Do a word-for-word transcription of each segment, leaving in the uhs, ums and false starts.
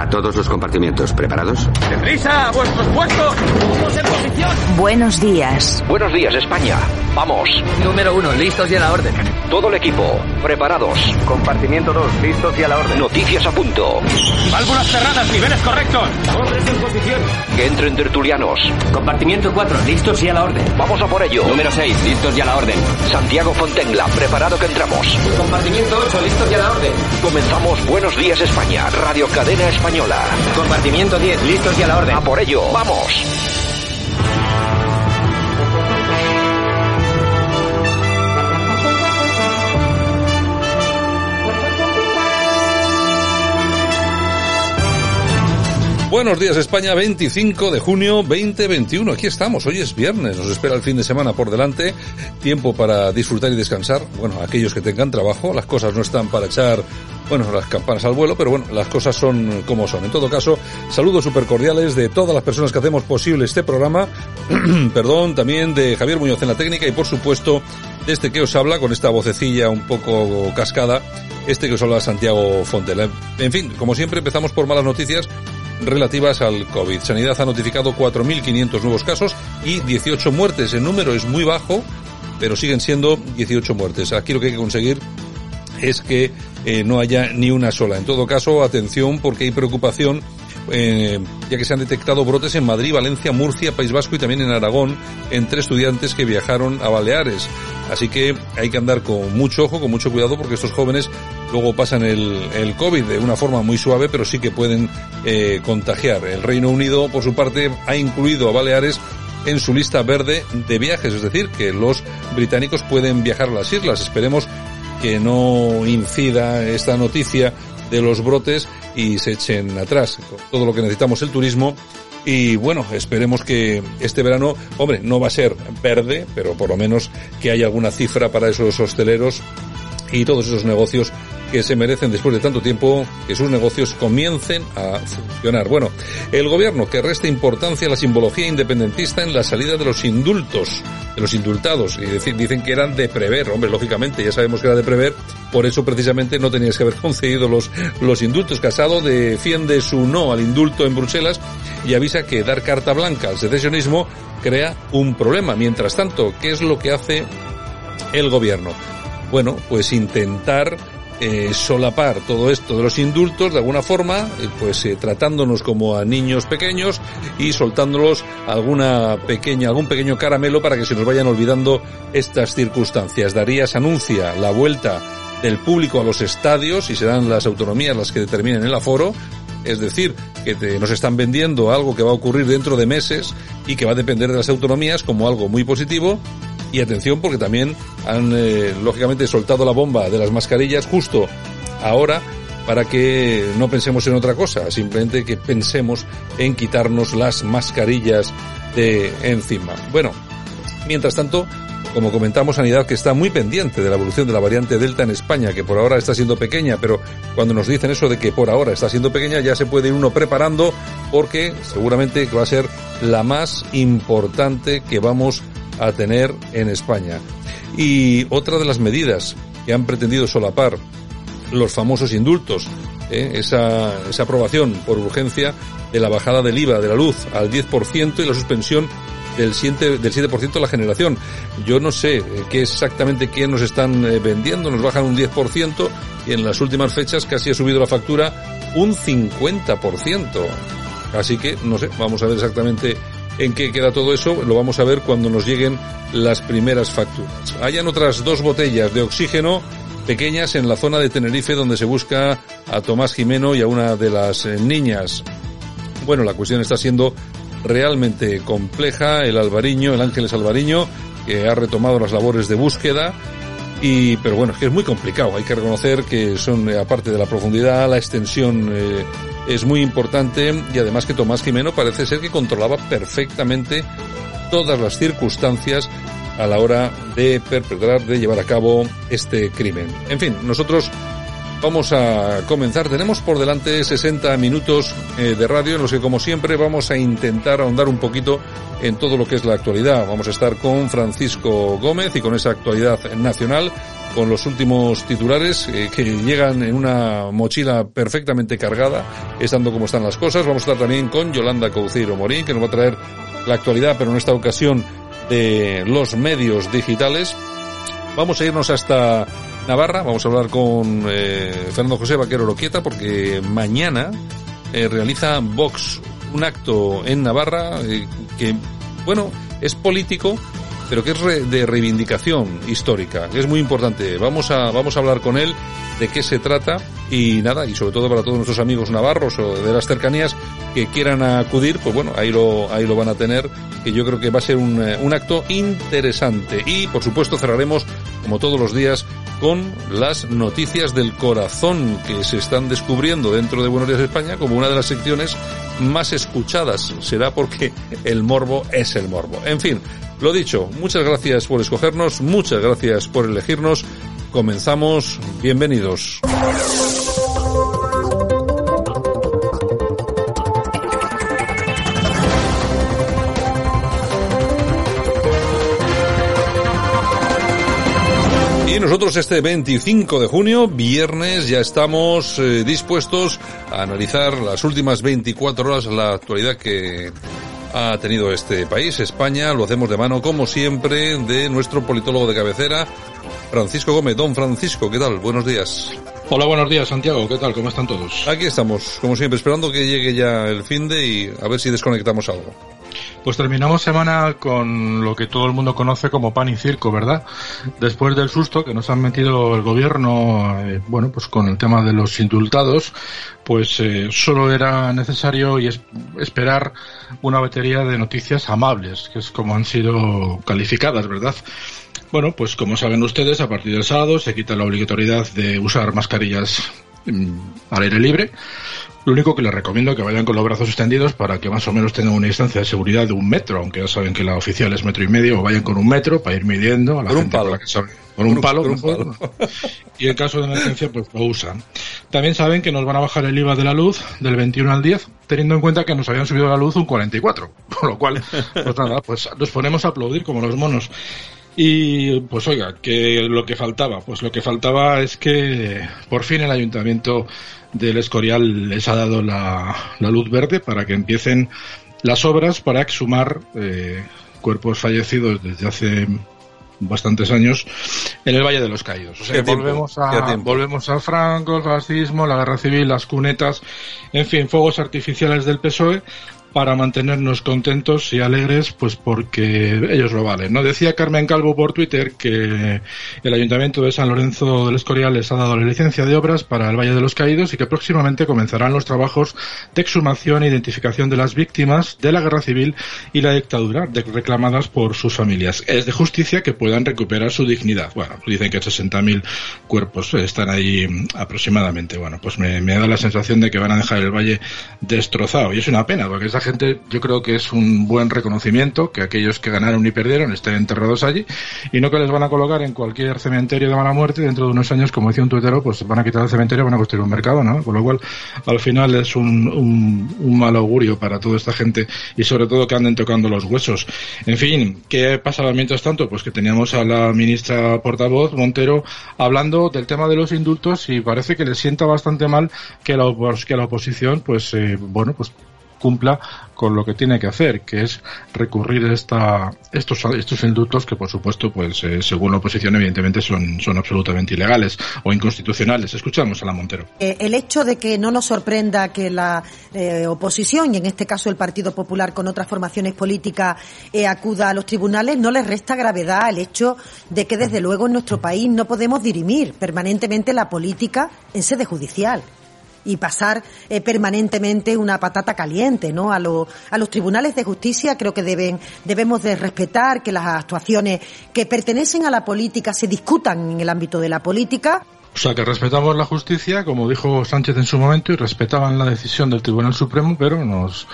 A todos los compartimientos, ¿preparados? ¡Deprisa! ¡A vuestros puestos! ¡Estamos en posición! Buenos días. Buenos días, España. ¡Vamos! Número uno, listos y a la orden. Todo el equipo, preparados. Compartimiento dos, listos y a la orden. Noticias a punto. Válvulas cerradas, niveles correctos. Hombres en posición. Que entren tertulianos. Compartimiento cuatro, listos y a la orden. ¡Vamos a por ello! Número seis, listos y a la orden. Santiago Fontela, preparado que entramos. Compartimiento ocho, listos y a la orden. Comenzamos Buenos Días, España. Radio Cadena España. Española. Compartimiento diez, listos y a la orden. A por ello, vamos. Buenos días, España, veinticinco de junio veinte veintiuno. Aquí estamos, hoy es viernes, nos espera el fin de semana por delante. Tiempo para disfrutar y descansar. Bueno, aquellos que tengan trabajo, las cosas no están para echar... Bueno, las campanas al vuelo, pero bueno, las cosas son como son. En todo caso, saludos supercordiales de todas las personas que hacemos posible este programa, perdón, también de Javier Muñoz en la técnica y, por supuesto, de este que os habla, con esta vocecilla un poco cascada, este que os habla Santiago Fontela. En fin, como siempre, empezamos por malas noticias relativas al COVID. Sanidad ha notificado cuatro mil quinientos nuevos casos y dieciocho muertes. El número es muy bajo, pero siguen siendo dieciocho muertes. Aquí lo que hay que conseguir es que eh, no haya ni una sola. En todo caso, atención, porque hay preocupación, eh, ya que se han detectado brotes en Madrid, Valencia, Murcia, País Vasco y también en Aragón, entre estudiantes que viajaron a Baleares. Así que hay que andar con mucho ojo, con mucho cuidado, porque estos jóvenes luego pasan el, el COVID de una forma muy suave, pero sí que pueden eh, contagiar. El Reino Unido, por su parte, ha incluido a Baleares en su lista verde de viajes, es decir, que los británicos pueden viajar a las islas. Esperemos que no incida esta noticia de los brotes y se echen atrás. Todo lo que necesitamos el turismo. Y bueno, esperemos que este verano, hombre, no va a ser verde, pero por lo menos que haya alguna cifra para esos hosteleros y todos esos negocios que se merecen, después de tanto tiempo, que sus negocios comiencen a funcionar. Bueno, el gobierno que resta importancia a la simbología independentista en la salida de los indultos, de los indultados, y decir, dicen que eran de prever, hombre, lógicamente, ya sabemos que era de prever, por eso precisamente no tenías que haber concedido los, los indultos. Casado defiende su no al indulto en Bruselas y avisa que dar carta blanca al secesionismo crea un problema. Mientras tanto, ¿qué es lo que hace el gobierno? Bueno, pues intentar Eh, solapar todo esto de los indultos de alguna forma, eh, pues eh, tratándonos como a niños pequeños y soltándolos alguna pequeña, algún pequeño caramelo para que se nos vayan olvidando estas circunstancias. Darías anuncia la vuelta del público a los estadios y serán las autonomías las que determinen el aforo. Es decir, que te, nos están vendiendo algo que va a ocurrir dentro de meses y que va a depender de las autonomías como algo muy positivo. Y atención, porque también han, eh, lógicamente, soltado la bomba de las mascarillas justo ahora para que no pensemos en otra cosa, simplemente que pensemos en quitarnos las mascarillas de encima. Bueno, mientras tanto, como comentamos, Sanidad, que está muy pendiente de la evolución de la variante Delta en España, que por ahora está siendo pequeña, pero cuando nos dicen eso de que por ahora está siendo pequeña, ya se puede ir uno preparando, porque seguramente va a ser la más importante que vamos a tener en España. Y otra de las medidas que han pretendido solapar los famosos indultos, ¿eh? esa, esa aprobación por urgencia de la bajada del I V A de la luz al diez por ciento y la suspensión del siete por ciento de la generación. Yo no sé qué exactamente qué nos están vendiendo, nos bajan un diez por ciento y en las últimas fechas casi ha subido la factura un cincuenta por ciento. Así que, no sé, vamos a ver exactamente en qué queda todo eso. Lo vamos a ver cuando nos lleguen las primeras facturas. Hayan otras dos botellas de oxígeno pequeñas en la zona de Tenerife, donde se busca a Tomás Jimeno y a una de las niñas. Bueno, la cuestión está siendo realmente compleja. El Alvariño, el Ángeles Alvariño, que ha retomado las labores de búsqueda. Y, pero bueno, es que es muy complicado. Hay que reconocer que son, aparte de la profundidad, la extensión eh, es muy importante, y además que Tomás Jimeno parece ser que controlaba perfectamente todas las circunstancias a la hora de perpetrar, de llevar a cabo este crimen. En fin, nosotros vamos a comenzar. Tenemos por delante sesenta minutos eh, de radio en los que, como siempre, vamos a intentar ahondar un poquito en todo lo que es la actualidad. Vamos a estar con Francisco Gómez y con esa actualidad nacional. con los últimos titulares eh, que llegan en una mochila perfectamente cargada, estando como están las cosas. Vamos a estar también con Yolanda Cauceiro Morín, que nos va a traer la actualidad, pero en esta ocasión de los medios digitales. Vamos a irnos hasta Navarra, vamos a hablar con eh, Fernando José Vaquero Loquieta, porque mañana eh, realiza Vox un acto en Navarra eh, que, bueno, es político, pero que es re, de reivindicación histórica, que es muy importante. Vamos a vamos a hablar con él de qué se trata y nada, y sobre todo para todos nuestros amigos navarros o de las cercanías que quieran acudir, pues bueno, ahí lo ahí lo van a tener, que yo creo que va a ser un, un acto interesante. Y por supuesto cerraremos, como todos los días, con las noticias del corazón, que se están descubriendo dentro de Buenos Días España como una de las secciones más escuchadas. Será porque el morbo es el morbo. En fin, lo dicho, muchas gracias por escogernos, muchas gracias por elegirnos. Comenzamos, bienvenidos. Nosotros este veinticinco de junio, viernes, ya estamos eh, dispuestos a analizar las últimas veinticuatro horas, la actualidad que ha tenido este país, España. Lo hacemos de mano, como siempre, de nuestro politólogo de cabecera, Francisco Gómez. Don Francisco, ¿qué tal? Buenos días. Hola, buenos días, Santiago. ¿Qué tal? ¿Cómo están todos? Aquí estamos, como siempre, esperando que llegue ya el finde y a ver si desconectamos algo. Pues terminamos semana con lo que todo el mundo conoce como pan y circo, ¿verdad? Después del susto que nos han metido el gobierno, eh, bueno, pues con el tema de los indultados, pues eh, solo era necesario y es, esperar una batería de noticias amables, que es como han sido calificadas, ¿verdad? Bueno, pues como saben ustedes, a partir del sábado se quita la obligatoriedad de usar mascarillas al aire libre. Lo único que les recomiendo es que vayan con los brazos extendidos para que más o menos tengan una distancia de seguridad de un metro, aunque ya saben que la oficial es metro y medio, o vayan con un metro para ir midiendo a la gente con la que saben. Con un palo, con un palo. Y en caso de emergencia, pues lo usan. También saben que nos van a bajar el IVA de la luz del veintiuno al diez, teniendo en cuenta que nos habían subido la luz un cuarenta y cuatro, con lo cual, pues nada, pues nos ponemos a aplaudir como los monos. Y pues oiga, que lo que faltaba, pues lo que faltaba es que por fin el Ayuntamiento del Escorial les ha dado la, la luz verde para que empiecen las obras para exhumar eh, cuerpos fallecidos desde hace bastantes años en el Valle de los Caídos. O sea, volvemos a, volvemos a Franco, el fascismo, la guerra civil, las cunetas, en fin, fuegos artificiales del P S O E, para mantenernos contentos y alegres, pues porque ellos lo valen, ¿no? Decía Carmen Calvo por Twitter que el Ayuntamiento de San Lorenzo del Escorial les ha dado la licencia de obras para el Valle de los Caídos y que próximamente comenzarán los trabajos de exhumación e identificación de las víctimas de la Guerra Civil y la dictadura reclamadas por sus familias. Es de justicia que puedan recuperar su dignidad. Bueno, dicen que sesenta mil cuerpos están ahí aproximadamente. Bueno, pues me, me da la sensación de que van a dejar el valle destrozado, y es una pena, porque esa gente, yo creo que es un buen reconocimiento que aquellos que ganaron y perdieron estén enterrados allí, y no que les van a colocar en cualquier cementerio de mala muerte dentro de unos años, como decía un tuitero, pues van a quitar el cementerio, van a construir un mercado, ¿no? Con lo cual, al final es un, un, un mal augurio para toda esta gente, y sobre todo que anden tocando los huesos. En fin, ¿qué pasaba mientras tanto? Pues que teníamos a la ministra portavoz, Montero, hablando del tema de los indultos, y parece que le sienta bastante mal que la, opos- que la oposición, pues, eh, bueno, pues cumpla con lo que tiene que hacer, que es recurrir esta estos estos indultos que, por supuesto, pues eh, según la oposición, evidentemente son son absolutamente ilegales o inconstitucionales. Escuchamos a la Montero. Eh, el hecho de que no nos sorprenda que la eh, oposición, y en este caso el Partido Popular con otras formaciones políticas, eh, acuda a los tribunales, no les resta gravedad al hecho de que, desde luego, en nuestro país no podemos dirimir permanentemente la política en sede judicial y pasar eh, permanentemente una patata caliente, ¿no? A, lo, a los tribunales de justicia creo que deben debemos de respetar que las actuaciones que pertenecen a la política se discutan en el ámbito de la política. O sea, que respetamos la justicia, como dijo Sánchez en su momento, y respetaban la decisión del Tribunal Supremo, pero nos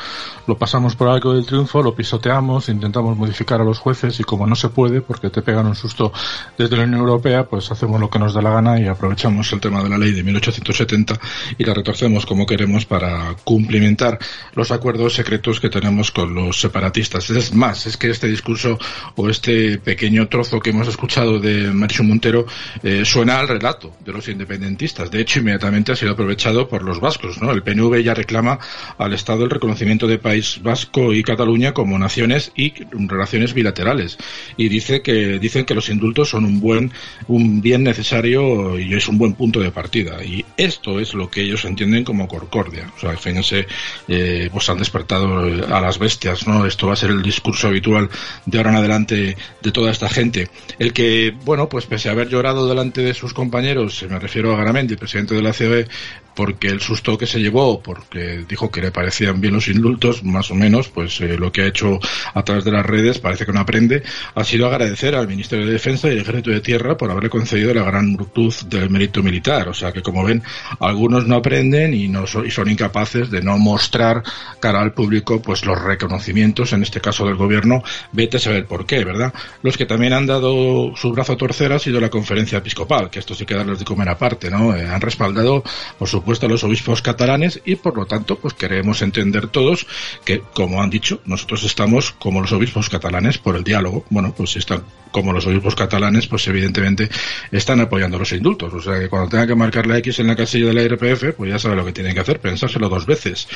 lo pasamos por arco del triunfo, lo pisoteamos, intentamos modificar a los jueces, y como no se puede, porque te pegan un susto desde la Unión Europea, pues hacemos lo que nos da la gana y aprovechamos el tema de la ley de mil ochocientos setenta y la retorcemos como queremos para cumplimentar los acuerdos secretos que tenemos con los separatistas. Es más, es que este discurso o este pequeño trozo que hemos escuchado de Marichu Montero eh, suena al relato de los independentistas. De hecho, inmediatamente ha sido aprovechado por los vascos, ¿no? El P N V ya reclama al Estado el reconocimiento de País Vasco y Cataluña como naciones y relaciones bilaterales, y dice que dicen que los indultos son un buen un bien necesario y es un buen punto de partida, y esto es lo que ellos entienden como concordia. O sea, fíjense, eh, pues han despertado a las bestias, ¿no? Esto va a ser el discurso habitual de ahora en adelante de toda esta gente. El que, bueno, pues pese a haber llorado delante de sus compañeros, se me refiero a Garamendi, presidente de la C B, porque el susto que se llevó, porque dijo que le parecían bien los indultos, más o menos, pues eh, lo que ha hecho a través de las redes, parece que no aprende, ha sido agradecer al Ministerio de Defensa y el Ejército de Tierra por haberle concedido la gran virtud del mérito militar. O sea que, como ven, algunos no aprenden y, no so- y son incapaces de no mostrar cara al público pues los reconocimientos, en este caso del gobierno, vete a saber por qué, ¿verdad? Los que también han dado su brazo a torcer ha sido la conferencia episcopal, que esto sí que darles de comer aparte, ¿no? Eh, han respaldado, por supuesto, a los obispos catalanes y, por lo tanto, pues queremos entender todos que, como han dicho, nosotros estamos como los obispos catalanes por el diálogo. Bueno, pues si están como los obispos catalanes, pues evidentemente están apoyando los indultos. O sea, que cuando tengan que marcar la X en la casilla de la I R P F, pues ya saben lo que tienen que hacer, pensárselo dos veces.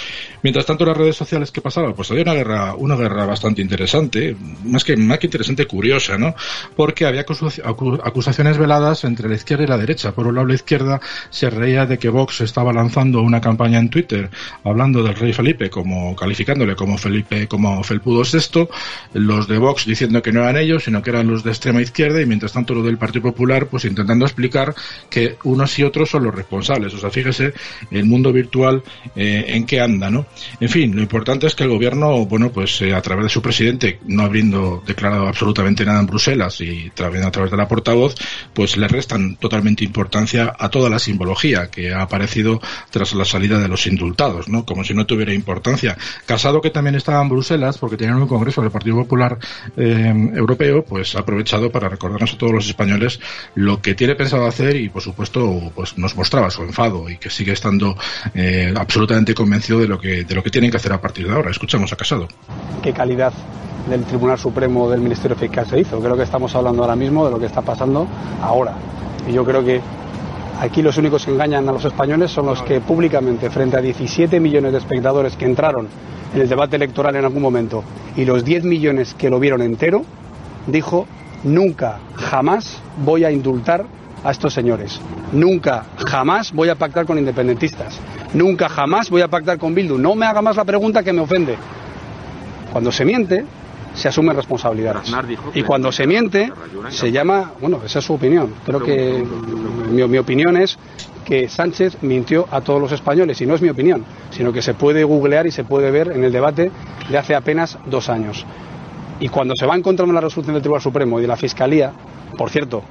Mientras tanto, las redes sociales, ¿qué pasaba? Pues había una guerra, una guerra bastante interesante, más que, más que interesante, curiosa, ¿no? Porque había acusaciones veladas entre la izquierda y la derecha. Por un lado, la izquierda se reía de que Vox estaba lanzando una campaña en Twitter hablando del rey Felipe, como calificándole como Felipe, como Felpudo sexto, los de Vox diciendo que no eran ellos, sino que eran los de extrema izquierda, y mientras tanto lo del Partido Popular pues intentando explicar que unos y otros son los responsables. O sea, fíjese el mundo virtual eh, en qué anda, ¿no? En fin, lo importante es que el gobierno, bueno, pues eh, a través de su presidente, no habiendo declarado absolutamente nada en Bruselas, y también a través de la portavoz, pues le restan totalmente importancia a toda la simbología que ha aparecido tras la salida de los indultados, ¿no? Como si no tuviera importancia. Casado, que también estaba en Bruselas porque tenían un congreso del Partido Popular eh, Europeo, pues ha aprovechado para recordarnos a todos los españoles lo que tiene pensado hacer y, por supuesto, pues nos mostraba su enfado y que sigue estando eh, absolutamente convencido de lo que de lo que tienen que hacer a partir de ahora. Escuchamos a Casado. ¿Qué calidad del Tribunal Supremo, del Ministerio Fiscal se hizo? Creo que estamos hablando ahora mismo de lo que está pasando ahora. Y yo creo que aquí los únicos que engañan a los españoles son los que públicamente, frente a diecisiete millones de espectadores que entraron en el debate electoral en algún momento y los diez millones que lo vieron entero, dijo: nunca, jamás voy a indultar a estos señores. Nunca, jamás voy a pactar con independentistas. Nunca, jamás voy a pactar con Bildu. No me haga más la pregunta que me ofende. Cuando se miente, se asumen responsabilidades. Y cuando se miente, se llama... Bueno, esa es su opinión. Creo que mi, mi opinión es que Sánchez mintió a todos los españoles. Y no es mi opinión, sino que se puede googlear y se puede ver en el debate de hace apenas dos años. Y cuando se va en contra de la resolución del Tribunal Supremo y de la Fiscalía, por cierto,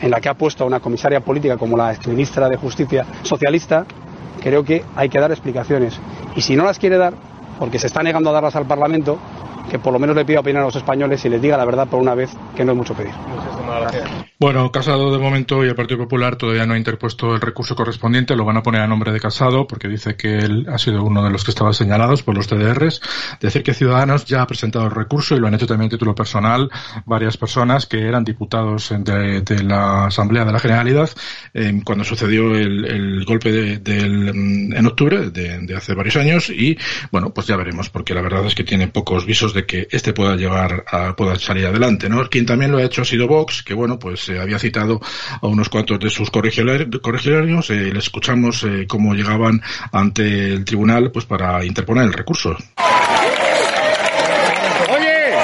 en la que ha puesto a una comisaria política como la exministra de Justicia socialista, creo que hay que dar explicaciones. Y si no las quiere dar, porque se está negando a darlas al Parlamento, que por lo menos le pida opinión a los españoles y les diga la verdad por una vez, que no es mucho pedir. Bueno, Casado de momento y el Partido Popular todavía no ha interpuesto el recurso correspondiente, lo van a poner a nombre de Casado porque dice que él ha sido uno de los que estaba señalados por los T D Rs. Decir que Ciudadanos ya ha presentado el recurso y lo han hecho también a título personal varias personas que eran diputados de, de la Asamblea de la Generalidad eh, cuando sucedió el, el golpe de, del, en octubre de, de hace varios años, y bueno, pues ya veremos, porque la verdad es que tiene pocos visos de que este pueda llevar a, pueda salir adelante, ¿no? Quien también lo ha hecho ha sido Vox, que bueno, pues eh, había citado a unos cuantos de sus correligionarios, eh, le escuchamos eh, cómo llegaban ante el tribunal pues para interponer el recurso. Oye,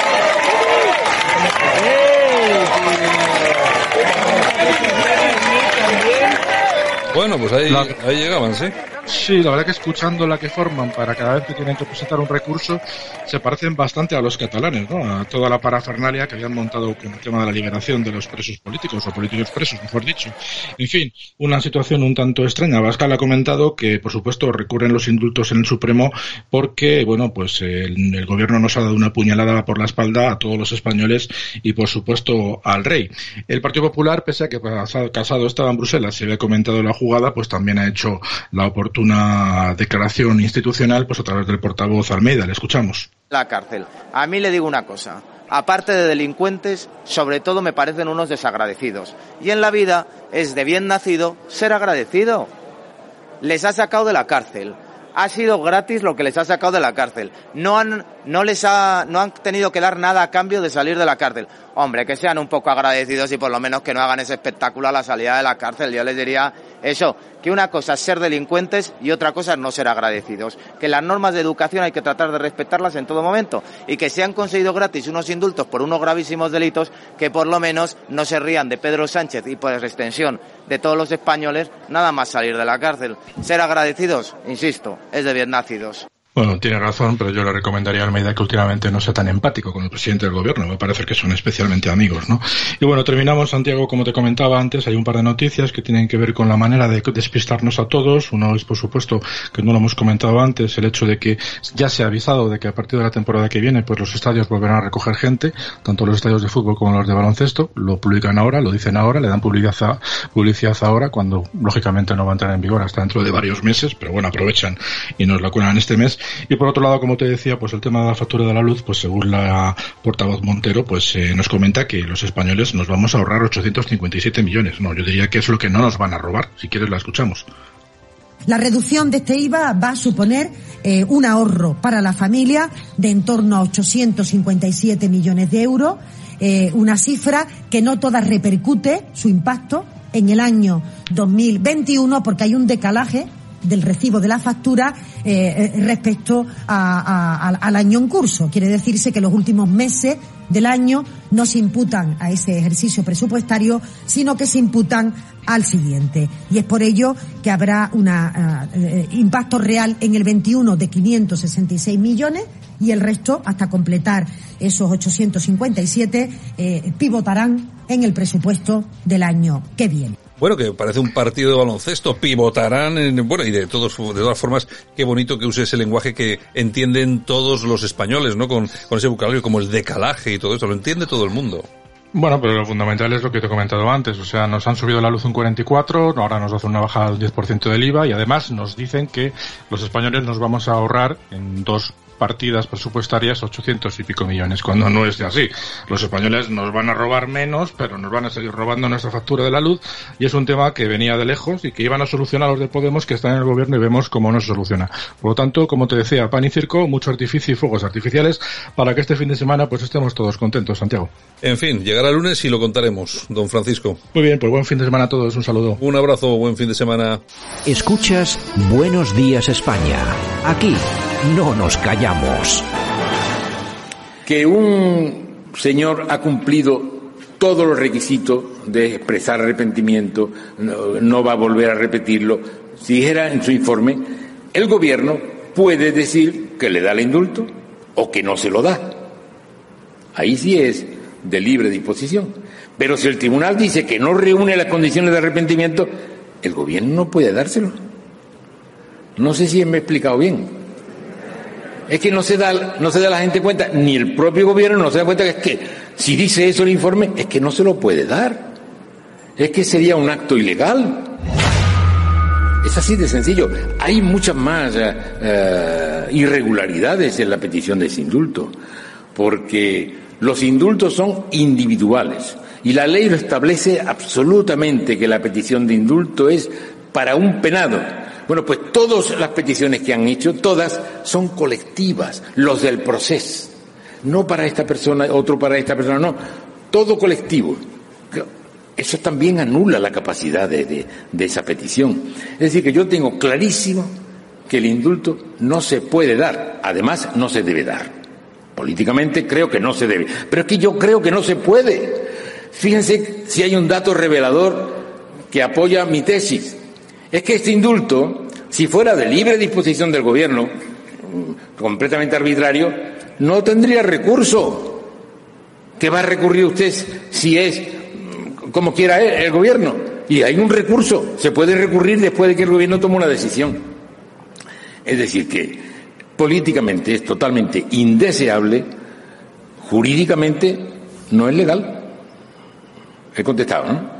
bueno, pues ahí, ahí llegaban, sí. Sí, la verdad que escuchando la que forman para cada vez que tienen que presentar un recurso, se parecen bastante a los catalanes, ¿no? A toda la parafernalia que habían montado con el tema de la liberación de los presos políticos, o políticos presos, mejor dicho. En fin, una situación un tanto extraña. Abascal ha comentado que, por supuesto, recurren los indultos en el Supremo porque, bueno, pues el, el gobierno nos ha dado una puñalada por la espalda a todos los españoles y, por supuesto, al rey. El Partido Popular, pese a que Casado estaba en Bruselas, se había comentado la jugada, pues también ha hecho la oportuna declaración institucional, pues a través del portavoz Almeida. Le escuchamos. La cárcel. A mí le digo una cosa. Aparte de delincuentes, sobre todo me parecen unos desagradecidos. Y en la vida es de bien nacido ser agradecido. Les ha sacado de la cárcel. Ha sido gratis lo que les ha sacado de la cárcel. No han, no les ha, no han tenido que dar nada a cambio de salir de la cárcel. Hombre, que sean un poco agradecidos y por lo menos que no hagan ese espectáculo a la salida de la cárcel. Yo les diría eso, que una cosa es ser delincuentes y otra cosa es no ser agradecidos. Que las normas de educación hay que tratar de respetarlas en todo momento. Y que se han conseguido gratis unos indultos por unos gravísimos delitos, que por lo menos no se rían de Pedro Sánchez y por extensión de todos los españoles nada más salir de la cárcel. Ser agradecidos, insisto, es de bien nacidos. Bueno, tiene razón, pero yo le recomendaría a Almeida que últimamente no sea tan empático con el presidente del gobierno. Me parece que son especialmente amigos, ¿no? Y bueno, terminamos, Santiago, como te comentaba antes, hay un par de noticias que tienen que ver con la manera de despistarnos a todos. Uno es, por supuesto, que no lo hemos comentado antes, el hecho de que ya se ha avisado de que a partir de la temporada que viene, pues los estadios volverán a recoger gente, tanto los estadios de fútbol como los de baloncesto. Lo publican ahora, lo dicen ahora, le dan publicidad, publicidad ahora, cuando lógicamente no va a entrar en vigor hasta dentro de varios meses, pero bueno, aprovechan y nos la cuelan este mes. Y por otro lado, como te decía, pues el tema de la factura de la luz, pues según la portavoz Montero, pues eh, nos comenta que los españoles nos vamos a ahorrar ochocientos cincuenta y siete millones. No, yo diría que es lo que no nos van a robar. Si quieres la escuchamos. La reducción de este I V A va a suponer eh, un ahorro para la familia de en torno a ochocientos cincuenta y siete millones de euros, eh, una cifra que no toda repercute su impacto en el año dos mil veintiuno porque hay un decalaje del recibo de la factura eh, respecto a, a, a, al año en curso. Quiere decirse que los últimos meses del año no se imputan a ese ejercicio presupuestario, sino que se imputan al siguiente. Y es por ello que habrá un eh, impacto real en el veintiuno de quinientos sesenta y seis millones y el resto, hasta completar esos ochocientos cincuenta y siete, eh, pivotarán en el presupuesto del año que viene. Bueno, que parece un partido de baloncesto, pivotarán, en, bueno, y de todos, de todas formas, qué bonito que use ese lenguaje que entienden todos los españoles, ¿no? Con, con ese vocabulario como el decalaje y todo eso, lo entiende todo el mundo. Bueno, pero lo fundamental es lo que te he comentado antes, o sea, nos han subido la luz un cuarenta y cuatro, ahora nos hacen una bajada del diez por ciento del I V A y además nos dicen que los españoles nos vamos a ahorrar en dos partidas presupuestarias ochocientos y pico millones, cuando no es así. Los españoles nos van a robar menos, pero nos van a seguir robando nuestra factura de la luz y es un tema que venía de lejos y que iban a solucionar los de Podemos, que están en el gobierno, y vemos cómo no se soluciona. Por lo tanto, como te decía, pan y circo, mucho artificio y fuegos artificiales para que este fin de semana pues estemos todos contentos, Santiago. En fin, llegará el lunes y lo contaremos, don Francisco. Muy bien, pues buen fin de semana a todos, un saludo. Un abrazo, buen fin de semana. Escuchas Buenos Días España. Aquí no nos callamos. Que un señor ha cumplido todos los requisitos de expresar arrepentimiento, no, no va a volver a repetirlo. Si dijera en su informe, el gobierno puede decir que le da el indulto o que no se lo da. Ahí sí es de libre disposición. Pero si el tribunal dice que no reúne las condiciones de arrepentimiento, el gobierno no puede dárselo. No sé si me he explicado bien. Es que no se da, no se da la gente cuenta, ni el propio gobierno no se da cuenta que es que si dice eso el informe, es que no se lo puede dar. Es que sería un acto ilegal. Es así de sencillo. Hay muchas más eh, irregularidades en la petición de ese indulto, porque los indultos son individuales y la ley lo establece absolutamente, que la petición de indulto es para un penado. Bueno, pues todas las peticiones que han hecho, todas son colectivas, los del proceso. No para esta persona, otro para esta persona, no. Todo colectivo. Eso también anula la capacidad de, de, de esa petición. Es decir, que yo tengo clarísimo que el indulto no se puede dar. Además, no se debe dar. Políticamente creo que no se debe. Pero es que yo creo que no se puede. Fíjense si hay un dato revelador que apoya mi tesis. Es que este indulto Si fuera de libre disposición del Gobierno, completamente arbitrario, no tendría recurso. ¿Qué va a recurrir usted si es como quiera el Gobierno? Y hay un recurso, se puede recurrir después de que el Gobierno tome una decisión. Es decir, que políticamente es totalmente indeseable, jurídicamente no es legal. He contestado, ¿no?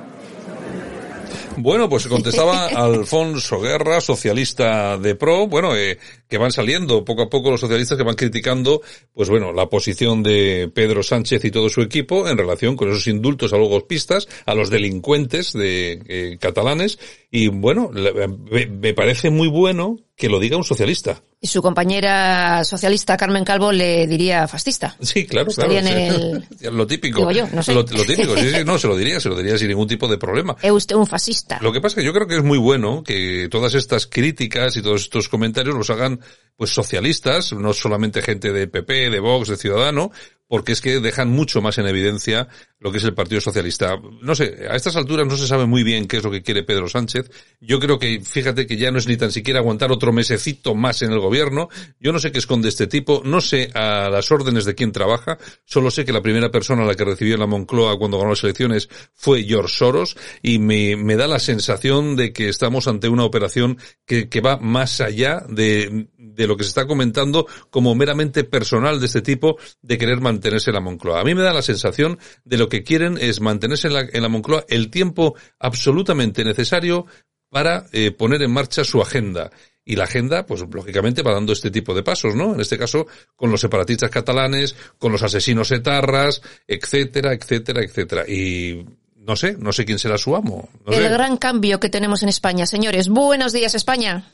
Bueno, pues contestaba Alfonso Guerra, socialista de PRO, bueno, eh, que van saliendo poco a poco los socialistas que van criticando, pues bueno, la posición de Pedro Sánchez y todo su equipo en relación con esos indultos a los golpistas, a los delincuentes de eh, catalanes, y bueno, me, me parece muy bueno que lo diga un socialista. Y su compañera socialista Carmen Calvo le diría fascista. Sí, claro, pues claro. El... Lo típico. Digo yo, no sé. Lo, lo típico, sí, sí, no, se lo diría, se lo diría sin ningún tipo de problema. Es usted un fascista. Lo que pasa es que yo creo que es muy bueno que todas estas críticas y todos estos comentarios los hagan pues socialistas, no solamente gente de P P, de Vox, de Ciudadanos, porque es que dejan mucho más en evidencia lo que es el Partido Socialista. No sé, a estas alturas no se sabe muy bien qué es lo que quiere Pedro Sánchez. Yo creo que, fíjate que ya no es ni tan siquiera aguantar otro mesecito más en el gobierno. Yo no sé qué esconde este tipo, no sé a las órdenes de quién trabaja, solo sé que la primera persona a la que recibió en la Moncloa cuando ganó las elecciones fue George Soros, y me, me da la sensación de que estamos ante una operación que, que va más allá de... de lo que se está comentando como meramente personal de este tipo de querer mantenerse en la Moncloa. A mí me da la sensación de lo que quieren es mantenerse en la, en la Moncloa el tiempo absolutamente necesario para eh, poner en marcha su agenda. Y la agenda, pues lógicamente va dando este tipo de pasos, ¿no? En este caso, con los separatistas catalanes, con los asesinos etarras, etcétera, etcétera, etcétera. Y... No sé, no sé quién será su amo. No el sé. Gran cambio que tenemos en España, señores. Buenos días, España.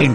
En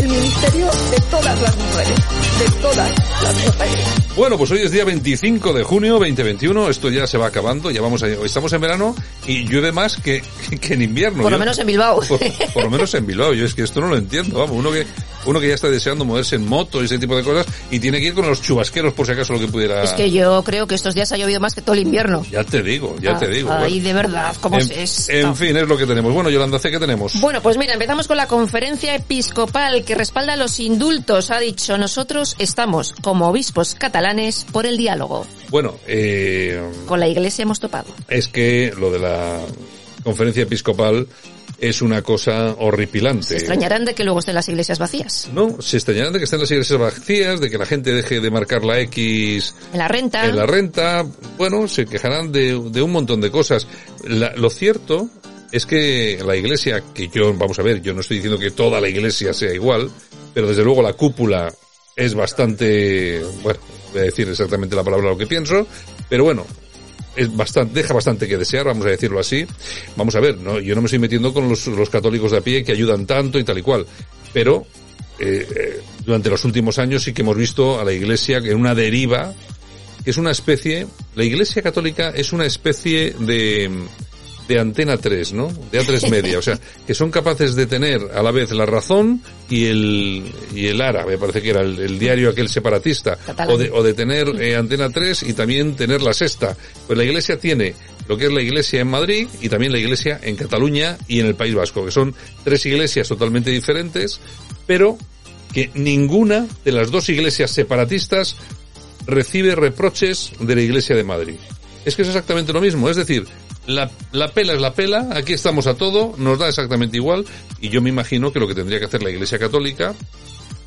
el ministerio de todas las mujeres. De todas las mujeres. Bueno, pues hoy es día veinticinco de junio, dos mil veintiuno. Esto ya se va acabando. Ya vamos a... Estamos en verano y llueve más que, que en invierno. Por lo menos en Bilbao. Por, por menos en Bilbao, yo es que esto no lo entiendo, vamos, uno que uno que ya está deseando moverse en moto y ese tipo de cosas, y tiene que ir con los chubasqueros por si acaso lo que pudiera... Es que yo creo que estos días ha llovido más que todo el invierno. Ya te digo, ya ah, te digo. Ay, bueno. De verdad, ¿cómo en, es esto? En fin, es lo que tenemos. Bueno, Yolanda C, ¿qué tenemos? Bueno, pues mira, empezamos con la conferencia episcopal que respalda los indultos. Ha dicho, nosotros estamos, como obispos catalanes, por el diálogo. Bueno, eh... con la Iglesia hemos topado. Es que lo de la conferencia episcopal... es una cosa horripilante. Se extrañarán de que luego estén las iglesias vacías. No, se extrañarán de que estén las iglesias vacías, de que la gente deje de marcar la X... En la renta. En la renta. Bueno, se quejarán de, de un montón de cosas. La, lo cierto es que la iglesia, que yo, vamos a ver, yo no estoy diciendo que toda la iglesia sea igual, pero desde luego la cúpula es bastante... Bueno, voy a decir exactamente la palabra lo que pienso, pero bueno... Es bastante, deja bastante que desear, vamos a decirlo así. Vamos a ver, no, yo no me estoy metiendo con los, los católicos de a pie que ayudan tanto y tal y cual, pero eh, eh, durante los últimos años sí que hemos visto a la Iglesia en una deriva, que es una especie, la Iglesia católica es una especie de... de Antena tres, ¿no? De A tres Media, o sea, que son capaces de tener a la vez la razón y el y el Ara, me parece que era el, el diario aquel separatista, o de, o de tener eh, Antena tres y también tener La Sexta. Pues la Iglesia tiene lo que es la Iglesia en Madrid y también la Iglesia en Cataluña y en el País Vasco, que son tres iglesias totalmente diferentes, pero que ninguna de las dos iglesias separatistas recibe reproches de la Iglesia de Madrid. Es que es exactamente lo mismo, es decir, La, la pela es la pela, aquí estamos a todo, nos da exactamente igual, y yo me imagino que lo que tendría que hacer la Iglesia Católica,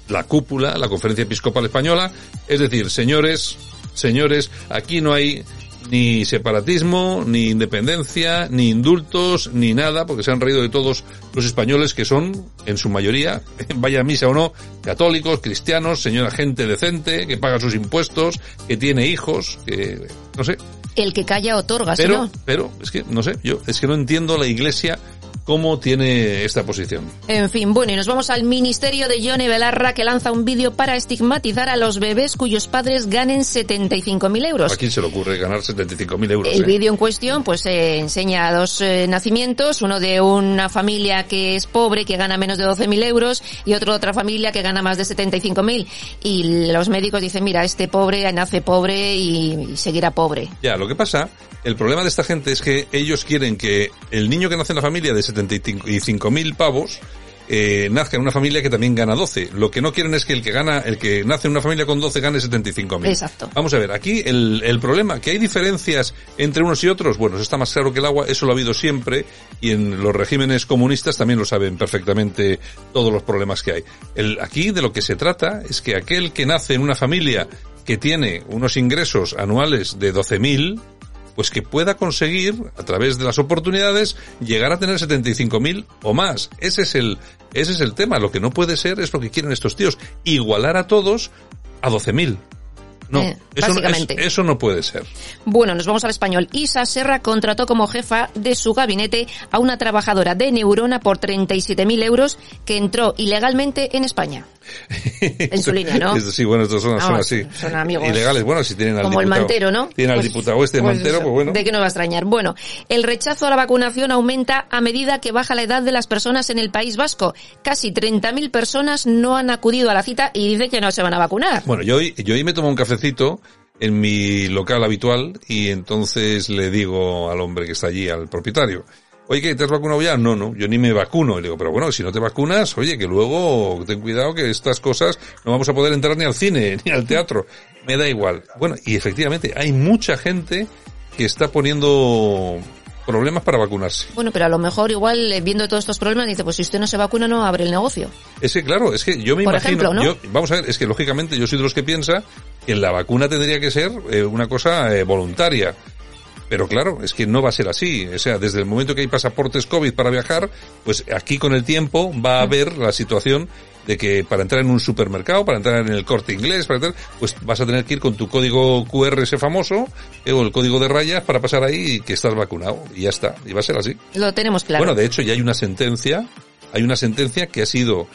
la cúpula, la Conferencia Episcopal Española, es decir, señores, señores, aquí no hay ni separatismo, ni independencia, ni indultos, ni nada, porque se han reído de todos los españoles que son, en su mayoría, vaya misa o no, católicos, cristianos, señora gente decente, que paga sus impuestos, que tiene hijos, que, no sé... El que calla otorga, pero, ¿no? Pero, es que, no sé, yo, es que no entiendo la Iglesia cómo tiene esta posición. En fin, bueno, y nos vamos al ministerio de Yone Belarra, que lanza un vídeo para estigmatizar a los bebés cuyos padres ganen setenta y cinco mil euros. ¿A quién se le ocurre ganar setenta y cinco mil euros? El eh? vídeo en cuestión pues eh, enseña dos eh, nacimientos, uno de una familia que es pobre, que gana menos de doce mil euros, y otro de otra familia que gana más de setenta y cinco mil. Y los médicos dicen, mira, este pobre nace pobre y, y seguirá pobre. Ya, lo que pasa, el problema de esta gente es que ellos quieren que el niño que nace en la familia de setenta y cinco mil pavos eh, nazca en una familia que también gana doce. Lo que no quieren es que el que gana, el que nace en una familia con doce gane setenta y cinco mil. Exacto. Vamos a ver, aquí el, el problema, que hay diferencias entre unos y otros, bueno, eso está más claro que el agua, eso lo ha habido siempre, y en los regímenes comunistas también lo saben perfectamente todos los problemas que hay. El, aquí de lo que se trata es que aquel que nace en una familia que tiene unos ingresos anuales de doce mil, pues que pueda conseguir, a través de las oportunidades, llegar a tener setenta y cinco mil o más. Ese es el, ese es el tema. Lo que no puede ser es lo que quieren estos tíos, igualar a todos a doce mil. No, eh, eso, no es, eso no puede ser. Bueno, nos vamos al español. Isa Serra contrató como jefa de su gabinete a una trabajadora de Neurona por treinta y siete mil euros que entró ilegalmente en España. En su línea, ¿no? Sí, bueno, estos son, no, son así. Son amigos. Ilegales, bueno, si tienen al como diputado. Como el Montero, ¿no? Tienen pues, al diputado este pues Montero, pues bueno. ¿De qué nos va a extrañar? Bueno, el rechazo a la vacunación aumenta a medida que baja la edad de las personas en el País Vasco. Casi treinta mil personas no han acudido a la cita y dicen que no se van a vacunar. Bueno, yo hoy, yo hoy me tomo un cafecito en mi local habitual y entonces le digo al hombre que está allí, al propietario, oye, ¿qué, te has vacunado ya? No, no, yo ni me vacuno. Y le digo, pero bueno, si no te vacunas, oye, que luego ten cuidado que estas cosas no vamos a poder entrar ni al cine, ni al teatro. Me da igual. Bueno, y efectivamente, hay mucha gente que está poniendo problemas para vacunarse. Bueno, pero a lo mejor igual, viendo todos estos problemas, dice, pues si usted no se vacuna, no abre el negocio. Es que, claro, es que yo me Por imagino... Ejemplo, ¿no? yo, vamos a ver, es que lógicamente yo soy de los que piensa que la vacuna tendría que ser eh, una cosa eh, voluntaria. Pero claro, es que no va a ser así. O sea, desde el momento que hay pasaportes COVID para viajar, pues aquí con el tiempo va a haber la situación de que para entrar en un supermercado, para entrar en el Corte Inglés, para entrar, pues vas a tener que ir con tu código cu erre ese famoso, eh, o el código de rayas para pasar ahí y que estás vacunado. Y ya está. Y va a ser así. Lo tenemos claro. Bueno, de hecho ya hay una sentencia, hay una sentencia que ha sido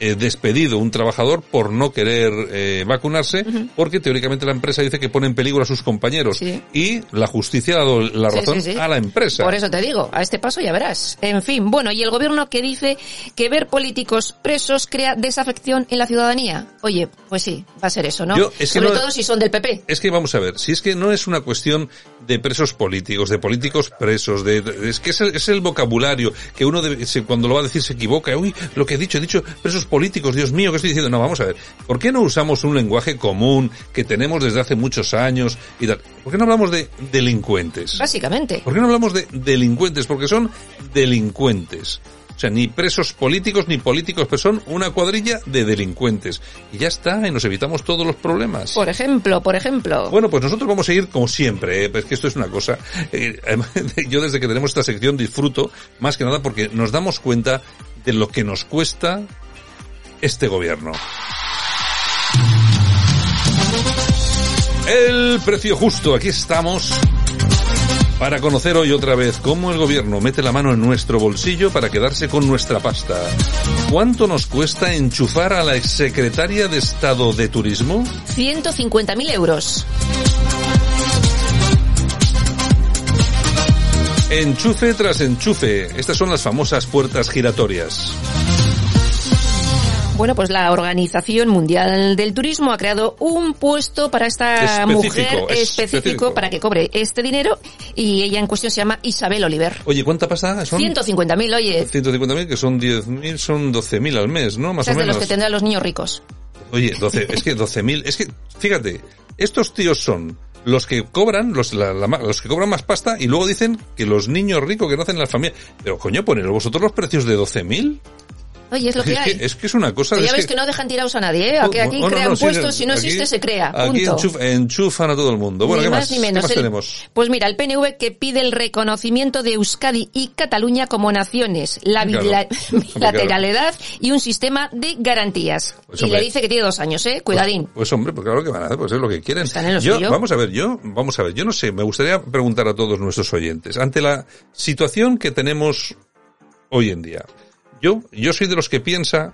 Eh, despedido un trabajador por no querer eh, vacunarse, uh-huh. porque teóricamente la empresa dice que pone en peligro a sus compañeros, sí. y la justicia ha dado la razón sí, sí, sí. a la empresa. Por eso te digo, a este paso ya verás. En fin, bueno, y el gobierno que dice que ver políticos presos crea desafección en la ciudadanía. Oye, pues sí, va a ser eso, ¿no? Yo, es Sobre no, todo si son del P P. Es que vamos a ver, si es que no es una cuestión de presos políticos, de políticos presos, de, de es que es el, es el vocabulario que uno debe, cuando lo va a decir se equivoca. Uy, lo que he dicho, he dicho presos políticos, Dios mío, ¿qué estoy diciendo? No, vamos a ver, ¿por qué no usamos un lenguaje común que tenemos desde hace muchos años y tal? ¿Por qué no hablamos de delincuentes? Básicamente. ¿Por qué no hablamos de delincuentes? Porque son delincuentes. O sea, ni presos políticos ni políticos, pero son una cuadrilla de delincuentes. Y ya está, y nos evitamos todos los problemas. Por ejemplo, por ejemplo. Bueno, pues nosotros vamos a ir como siempre, ¿eh? Pues que esto es una cosa. Eh, yo desde que tenemos esta sección disfruto, más que nada porque nos damos cuenta de lo que nos cuesta este gobierno. El precio justo, aquí estamos para conocer hoy otra vez cómo el gobierno mete la mano en nuestro bolsillo para quedarse con nuestra pasta. ¿Cuánto nos cuesta enchufar a la exsecretaria de Estado de Turismo? ciento cincuenta mil euros. Enchufe tras enchufe. Estas son las famosas puertas giratorias. Bueno, pues la Organización Mundial del Turismo ha creado un puesto para esta específico, mujer específico, específico para que cobre este dinero y ella en cuestión se llama Isabel Oliver. Oye, ¿cuánta pasta son? ciento cincuenta mil, oye. ciento cincuenta mil, que son diez mil, son doce mil al mes, ¿no? Más o menos. Es de los que tendrán los niños ricos. Oye, doce, es que doce mil, es que, fíjate, estos tíos son los que cobran, los, la, la, los que cobran más pasta y luego dicen que los niños ricos que nacen en las familias. Pero coño, poneros vosotros los precios de doce mil. Oye, es lo que es hay. Que, es que es una cosa... Que ya ves que... que no dejan tirados a nadie, ¿eh? Aquí, aquí oh, no, crean no, no, puestos, si no aquí, existe se crea, punto. Aquí enchuf, enchufan a todo el mundo. Bueno, ni ¿qué más, más ni menos. ¿Qué más el, tenemos? Pues mira, el P N V que pide el reconocimiento de Euskadi y Cataluña como naciones, la bilateralidad claro. y un sistema de garantías. Pues, y hombre, le dice que tiene dos años, ¿eh? Cuidadín. Pues, pues hombre, pues claro que van a hacer, pues es lo que quieren. Están en los yo, vamos a ver, yo, vamos a ver, yo no sé, me gustaría preguntar a todos nuestros oyentes, ante la situación que tenemos hoy en día. Yo, yo soy de los que piensa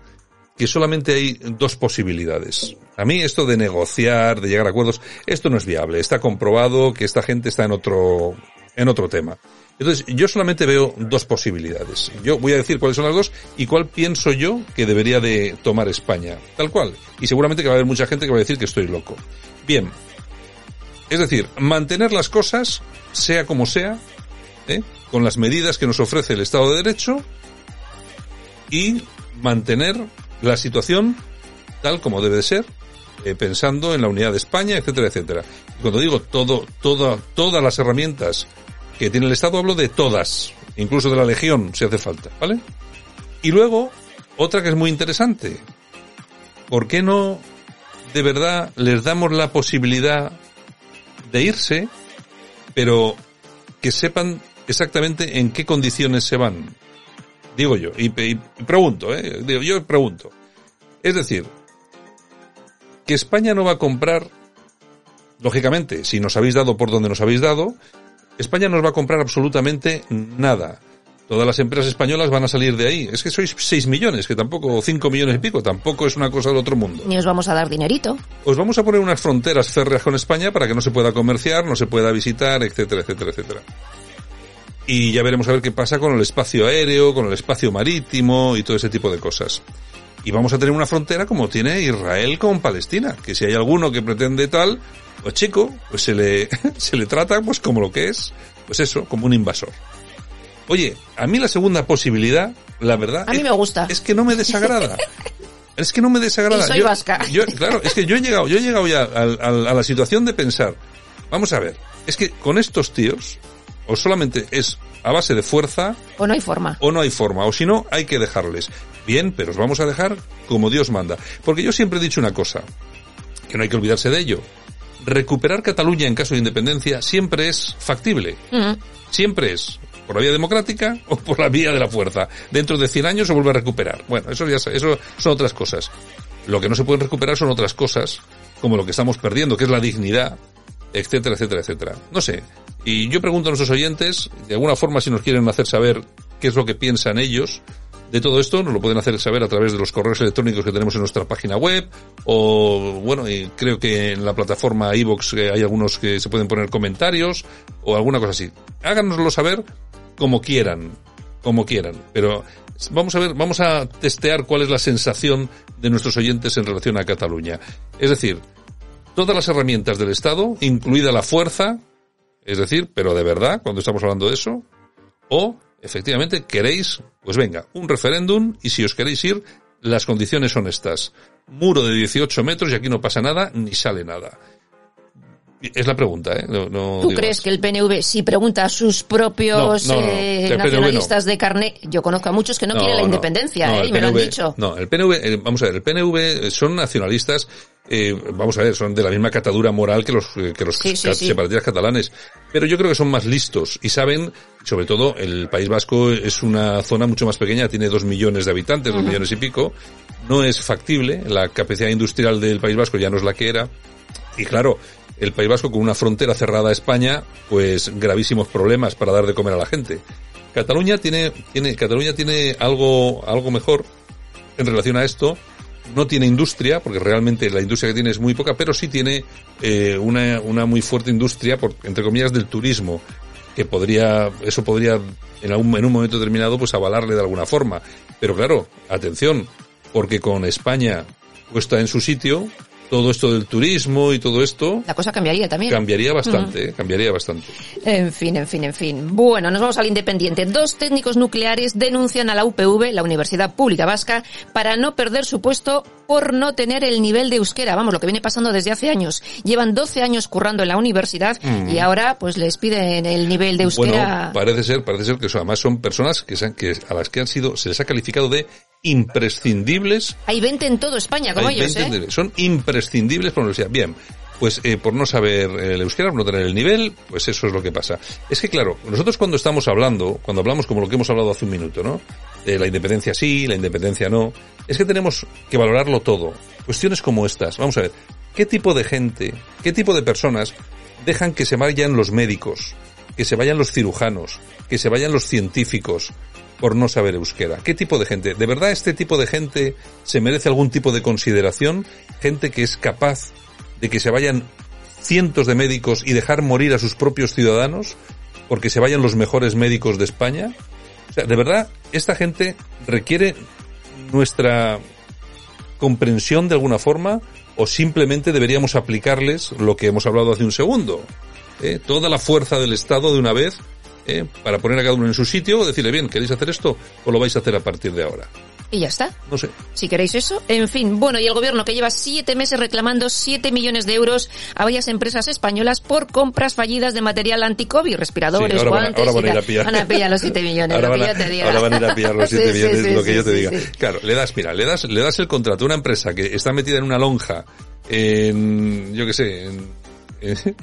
que solamente hay dos posibilidades. A mí esto de negociar, de llegar a acuerdos, esto no es viable. Está comprobado que esta gente está en otro, en otro tema. Entonces, yo solamente veo dos posibilidades. Yo voy a decir cuáles son las dos y cuál pienso yo que debería de tomar España. Tal cual. Y seguramente que va a haber mucha gente que va a decir que estoy loco. Bien. Es decir, mantener las cosas, sea como sea, ¿eh? Con las medidas que nos ofrece el Estado de Derecho y mantener la situación tal como debe de ser, eh, pensando en la unidad de España, etcétera, etcétera. Y cuando digo todo, todo, todas las herramientas que tiene el Estado, hablo de todas, incluso de la Legión, si hace falta, ¿vale? Y luego, otra que es muy interesante. ¿Por qué no, de verdad, les damos la posibilidad de irse, pero que sepan exactamente en qué condiciones se van? Digo yo, y, y pregunto, ¿eh? Digo, yo pregunto. Es decir, que España no va a comprar, lógicamente, si nos habéis dado por donde nos habéis dado, España no os va a comprar absolutamente nada. Todas las empresas españolas van a salir de ahí. Es que sois seis millones, que tampoco, cinco millones y pico, tampoco es una cosa del otro mundo. Ni os vamos a dar dinerito. Os vamos a poner unas fronteras férreas con España para que no se pueda comerciar, no se pueda visitar, etcétera, etcétera, etcétera. Y ya veremos a ver qué pasa con el espacio aéreo, con el espacio marítimo y todo ese tipo de cosas. Y vamos a tener una frontera como tiene Israel con Palestina, que si hay alguno que pretende tal, pues chico, pues se le, se le trata pues como lo que es, pues eso, como un invasor. Oye, a mí la segunda posibilidad, la verdad... A mí es, me gusta. Es que no me desagrada. Es que no me desagrada. Y soy yo, vasca. Yo, claro, es que yo he llegado, yo he llegado ya a, a, a la situación de pensar, vamos a ver, es que con estos tíos, o solamente es a base de fuerza... O no hay forma. O no hay forma, o si no, hay que dejarles. Bien, pero os vamos a dejar como Dios manda. Porque yo siempre he dicho una cosa, que no hay que olvidarse de ello. Recuperar Cataluña en caso de independencia siempre es factible. Uh-huh. Siempre es. Por la vía democrática o por la vía de la fuerza. Dentro de cien años se vuelve a recuperar. Bueno, eso ya eso son otras cosas. Lo que no se pueden recuperar son otras cosas, como lo que estamos perdiendo, que es la dignidad, etcétera, etcétera, etcétera. No sé. Y yo pregunto a nuestros oyentes, de alguna forma, si nos quieren hacer saber qué es lo que piensan ellos de todo esto, nos lo pueden hacer saber a través de los correos electrónicos que tenemos en nuestra página web, o, bueno, y creo que en la plataforma iVoox hay algunos que se pueden poner comentarios, o alguna cosa así. Háganoslo saber como quieran, como quieran. Pero vamos a ver, vamos a testear cuál es la sensación de nuestros oyentes en relación a Cataluña. Es decir, todas las herramientas del Estado, incluida la fuerza, es decir, pero de verdad, cuando estamos hablando de eso, o, efectivamente, queréis, pues venga, un referéndum, y si os queréis ir, las condiciones son estas. Muro de dieciocho metros y aquí no pasa nada, ni sale nada. Es la pregunta, ¿eh? No, no ¿Tú crees más. Que el P N V, si pregunta a sus propios no, no, no, eh, no, nacionalistas no. de carnet, yo conozco a muchos que no, no quieren la no, independencia, no, ¿eh? Y P N V, me lo han dicho. No, el P N V, eh, vamos a ver, el P N V son nacionalistas, eh, vamos a ver, son de la misma catadura moral que los, que los sí, sí, cat- sí. separatistas catalanes, pero yo creo que son más listos y saben, sobre todo, el País Vasco es una zona mucho más pequeña, tiene dos millones de habitantes, uh-huh. dos millones y pico, no es factible, la capacidad industrial del País Vasco ya no es la que era, y claro, el País Vasco con una frontera cerrada a España, pues gravísimos problemas para dar de comer a la gente. Cataluña tiene, tiene, Cataluña tiene algo, algo mejor en relación a esto. No tiene industria, porque realmente la industria que tiene es muy poca, pero sí tiene, eh, una, una muy fuerte industria, por, entre comillas, del turismo, que podría, eso podría en algún, en un momento determinado, pues avalarle de alguna forma. Pero claro, atención, porque con España puesta en su sitio, todo esto del turismo y todo esto... La cosa cambiaría también. Cambiaría bastante, uh-huh. eh, cambiaría bastante. En fin, en fin, en fin. Bueno, nos vamos al Independiente. Dos técnicos nucleares denuncian a la U P V, la Universidad Pública Vasca, para no perder su puesto por no tener el nivel de euskera. Vamos, lo que viene pasando desde hace años. Llevan doce años currando en la universidad mm. y ahora pues les piden el nivel de euskera... Bueno, parece ser, parece ser que eso, además son personas que, se han, que a las que han sido, se les ha calificado de... imprescindibles. Hay veinte en todo España, como hay ellos, veinte, ¿eh? Son imprescindibles por la universidad. Bien, pues eh, por no saber el euskera, por no tener el nivel, pues eso es lo que pasa. Es que claro, nosotros cuando estamos hablando, cuando hablamos como lo que hemos hablado hace un minuto, ¿no? Eh, la independencia sí, la independencia no. Es que tenemos que valorarlo todo. Cuestiones como estas. Vamos a ver, ¿qué tipo de gente, qué tipo de personas dejan que se vayan los médicos, que se vayan los cirujanos, que se vayan los científicos? por no saber euskera. ¿Qué tipo de gente? ¿De verdad este tipo de gente se merece algún tipo de consideración? Gente que es capaz de que se vayan cientos de médicos y dejar morir a sus propios ciudadanos porque se vayan los mejores médicos de España. O sea, de verdad, esta gente requiere nuestra comprensión de alguna forma, o simplemente deberíamos aplicarles lo que hemos hablado hace un segundo. ¿eh? Toda la fuerza del Estado de una vez, ¿eh? para poner a cada uno en su sitio, decirle, bien, ¿queréis hacer esto o lo vais a hacer a partir de ahora? Y ya está. No sé. Si queréis eso. En fin, bueno, y el gobierno que lleva siete meses reclamando siete millones de euros a varias empresas españolas por compras fallidas de material anticovid, respiradores, sí, ahora guantes... Van a, ahora van a ir a pillar. Van a pillar los siete millones, ahora lo que a, yo te diga. Ahora van a ir a pillar los siete sí, millones, sí, sí, lo que sí, yo te sí, diga. Sí. Claro, le das, mira, le das, le das el contrato a una empresa que está metida en una lonja en, yo qué sé, en...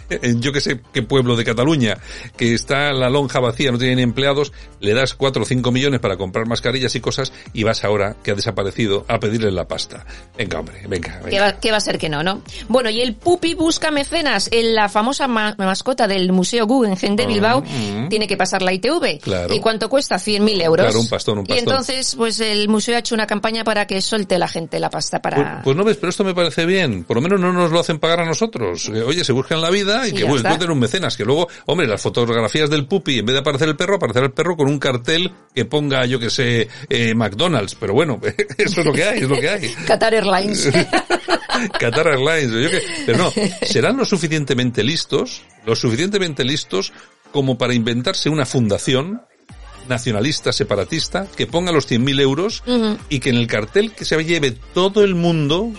en yo que sé qué pueblo de Cataluña, que está la lonja vacía, no tienen empleados, le das cuatro o cinco millones para comprar mascarillas y cosas, y vas ahora, que ha desaparecido, a pedirle la pasta. Venga, hombre, venga, venga. ¿Qué va, qué va a ser que no, no? Bueno, y el Pupi busca mecenas. En la famosa ma- mascota del Museo Guggenheim de Bilbao, mm-hmm. tiene que pasar la I T V. Claro. ¿Y cuánto cuesta? cien mil euros. Claro, un pastón, un pastón. Y entonces, pues el museo ha hecho una campaña para que suelte la gente la pasta para... Pues, pues no ves, pero esto me parece bien. Por lo menos no nos lo hacen pagar a nosotros. Oye, se busca en la vida y, y que bueno, encuentren un mecenas, que luego, hombre, las fotografías del Pupi, en vez de aparecer el perro, aparecer el perro con un cartel que ponga, yo que sé, eh, McDonald's, pero bueno, eso es lo que hay, es lo que hay. Qatar Airlines. Qatar Airlines, yo que, pero no, serán lo suficientemente listos, lo suficientemente listos como para inventarse una fundación nacionalista, separatista, que ponga los cien mil euros uh-huh. y que en el cartel que se lleve todo el mundo,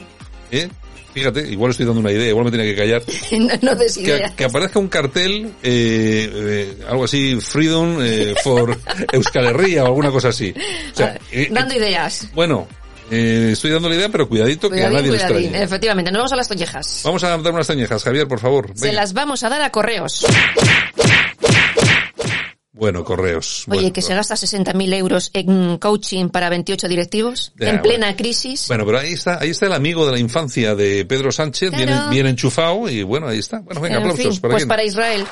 eh, fíjate, igual estoy dando una idea, igual me tenía que callar. No, no des idea. Que, que aparezca un cartel, eh, eh, algo así, Freedom eh, for Euskal Herria o alguna cosa así. O sea, eh, dando eh, ideas. Bueno, eh, estoy dando la idea, pero cuidadito, cuidadín, que a nadie le extrañe. Efectivamente, nos vamos a las toñejas. Vamos a dar unas toñejas, Javier, por favor. Venga. Se las vamos a dar a Correos. Bueno, Correos. Oye, bueno, que se gasta sesenta mil euros en coaching para veintiocho directivos, ya, en bueno. plena crisis. Bueno, pero ahí está, ahí está el amigo de la infancia de Pedro Sánchez, claro. bien, bien enchufado, y bueno, ahí está. Bueno, venga, en aplausos. Fin, ¿para pues quién? Para Israel.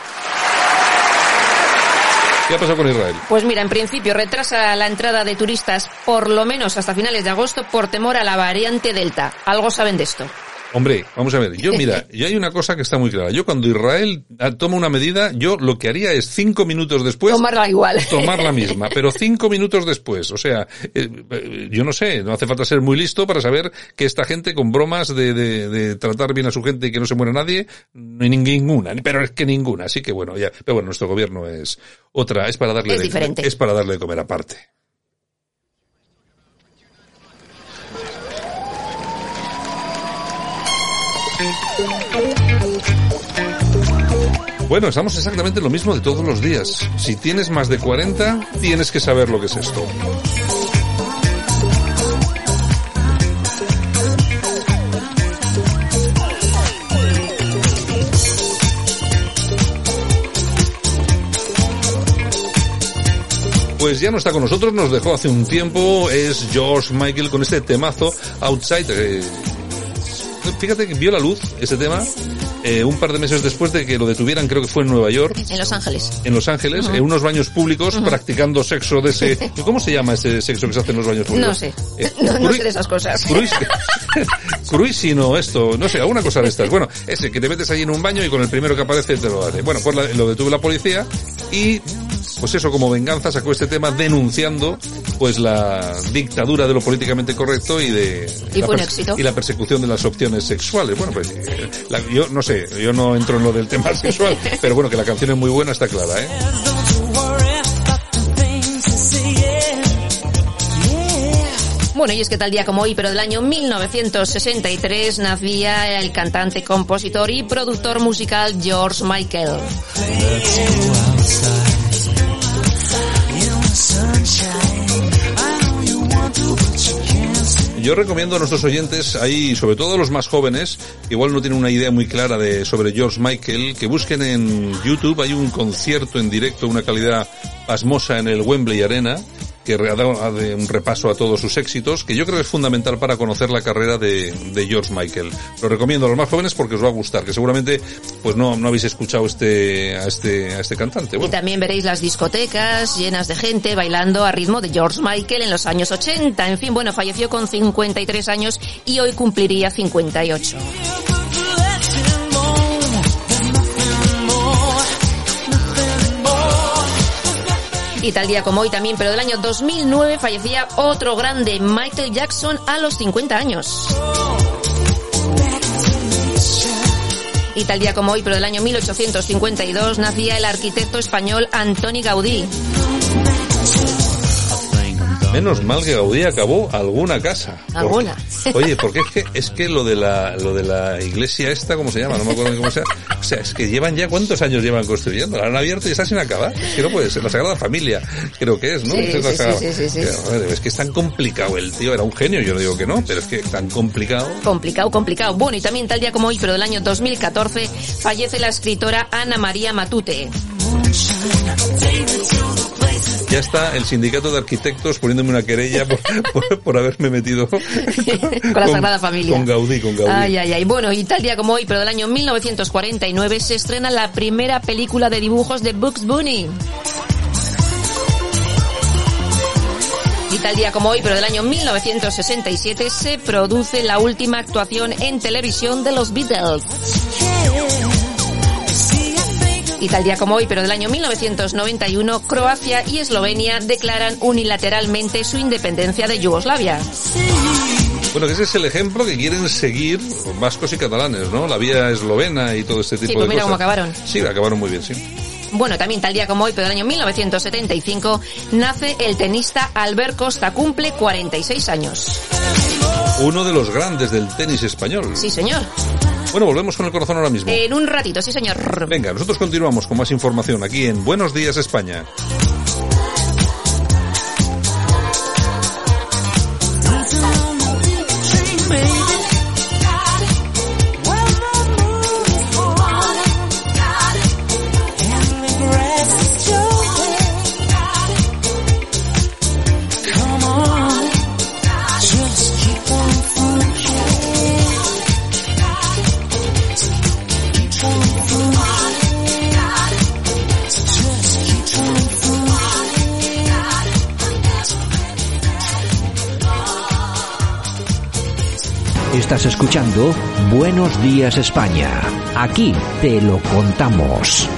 ¿Qué ha pasado con Israel? Pues mira, en principio retrasa la entrada de turistas por lo menos hasta finales de agosto por temor a la variante Delta. Algo saben de esto. Hombre, vamos a ver, yo mira, yo hay una cosa que está muy clara. Yo cuando Israel toma una medida, yo lo que haría es cinco minutos después... Tomarla igual. Tomar la misma, pero cinco minutos después. O sea, eh, yo no sé, no hace falta ser muy listo para saber que esta gente con bromas de, de, de tratar bien a su gente y que no se muera nadie, no hay ninguna, pero es que ninguna. Así que bueno, ya, pero bueno, nuestro gobierno es otra, es para darle, es de, diferente. Es para darle de comer aparte. Bueno, estamos exactamente en lo mismo de todos los días. Si tienes más de cuarenta, tienes que saber lo que es esto. Pues ya no está con nosotros, nos dejó hace un tiempo. Es George Michael con este temazo Outside. Eh... Fíjate que vio la luz ese tema eh, un par de meses después de que lo detuvieran, creo que fue en Nueva York. En Los Ángeles. En Los Ángeles, uh-huh. en unos baños públicos, uh-huh. practicando sexo de ese... ¿Cómo se llama ese sexo que se hace en los baños públicos? No sé. Eh, no, cru... no sé de esas cosas. Cruisino, esto, no sé, alguna cosa de estas. Bueno, ese que te metes ahí en un baño y con el primero que aparece te lo hace. Bueno, pues la, lo detuvo la policía y... Pues eso, como venganza, sacó este tema denunciando pues la dictadura de lo políticamente correcto y de y, la, perse- y la persecución de las opciones sexuales. Bueno, pues la, yo no sé, yo no entro en lo del tema sexual, pero bueno, que la canción es muy buena, está clara, ¿eh? Bueno, y es que tal día como hoy, pero del año mil novecientos sesenta y tres, nacía el cantante, compositor y productor musical George Michael. Yo recomiendo a nuestros oyentes, ahí, sobre todo a los más jóvenes, que igual no tienen una idea muy clara de sobre George Michael, que busquen en YouTube, hay un concierto en directo, una calidad pasmosa en el Wembley Arena, que hace un repaso a todos sus éxitos, que yo creo que es fundamental para conocer la carrera de, de George Michael. Lo recomiendo a los más jóvenes porque os va a gustar, que seguramente pues no, no habéis escuchado este, a, este, a este cantante. Bueno. Y también veréis las discotecas llenas de gente bailando a ritmo de George Michael en los años ochenta. En fin, bueno, falleció con cincuenta y tres años y hoy cumpliría cincuenta y ocho. Y tal día como hoy también, pero del año dos mil nueve, fallecía otro grande, Michael Jackson, a los cincuenta años. Y tal día como hoy, pero del año mil ochocientos cincuenta y dos, nacía el arquitecto español Antoni Gaudí. Menos mal que Gaudí acabó alguna casa. Alguna. Porque, oye, porque es que, es que lo de la, lo de la iglesia esta, ¿cómo se llama? No me acuerdo cómo se llama. O sea, es que llevan ya, ¿cuántos años llevan construyendo? La han abierto y está sin acabar. Es que no puede ser. La Sagrada Familia, creo que es, ¿no? Sí, es, sí, sí, sí, sí, sí. Pero, ver, es que es tan complicado el tío. Era un genio, yo no digo que no, pero es que tan complicado. Complicado, complicado. Bueno, y también tal día como hoy, pero del año dos mil catorce, fallece la escritora Ana María Matute. Ya está el sindicato de arquitectos poniéndome una querella por, por, por haberme metido con, con la Sagrada Familia. Con Gaudí, con Gaudí. Ay, ay, ay. Bueno, y tal día como hoy, pero del año mil novecientos cuarenta y nueve, se estrena la primera película de dibujos de Bugs Bunny. Y tal día como hoy, pero del año mil novecientos sesenta y siete, se produce la última actuación en televisión de los Beatles. Y tal día como hoy, pero del año mil novecientos noventa y uno, Croacia y Eslovenia declaran unilateralmente su independencia de Yugoslavia. Bueno, ese es el ejemplo que quieren seguir vascos y catalanes, ¿no? La vía eslovena y todo este tipo sí, pues de mira cosas. Cómo acabaron. Sí, acabaron muy bien, sí. Bueno, también tal día como hoy, pero del año mil novecientos setenta y cinco, nace el tenista Albert Costa, cumple cuarenta y seis años. Uno de los grandes del tenis español. Sí, señor. Bueno, volvemos con el corazón ahora mismo. En un ratito, sí señor. Venga, nosotros continuamos con más información aquí en Buenos Días España. Estás escuchando Buenos Días España. Aquí te lo contamos.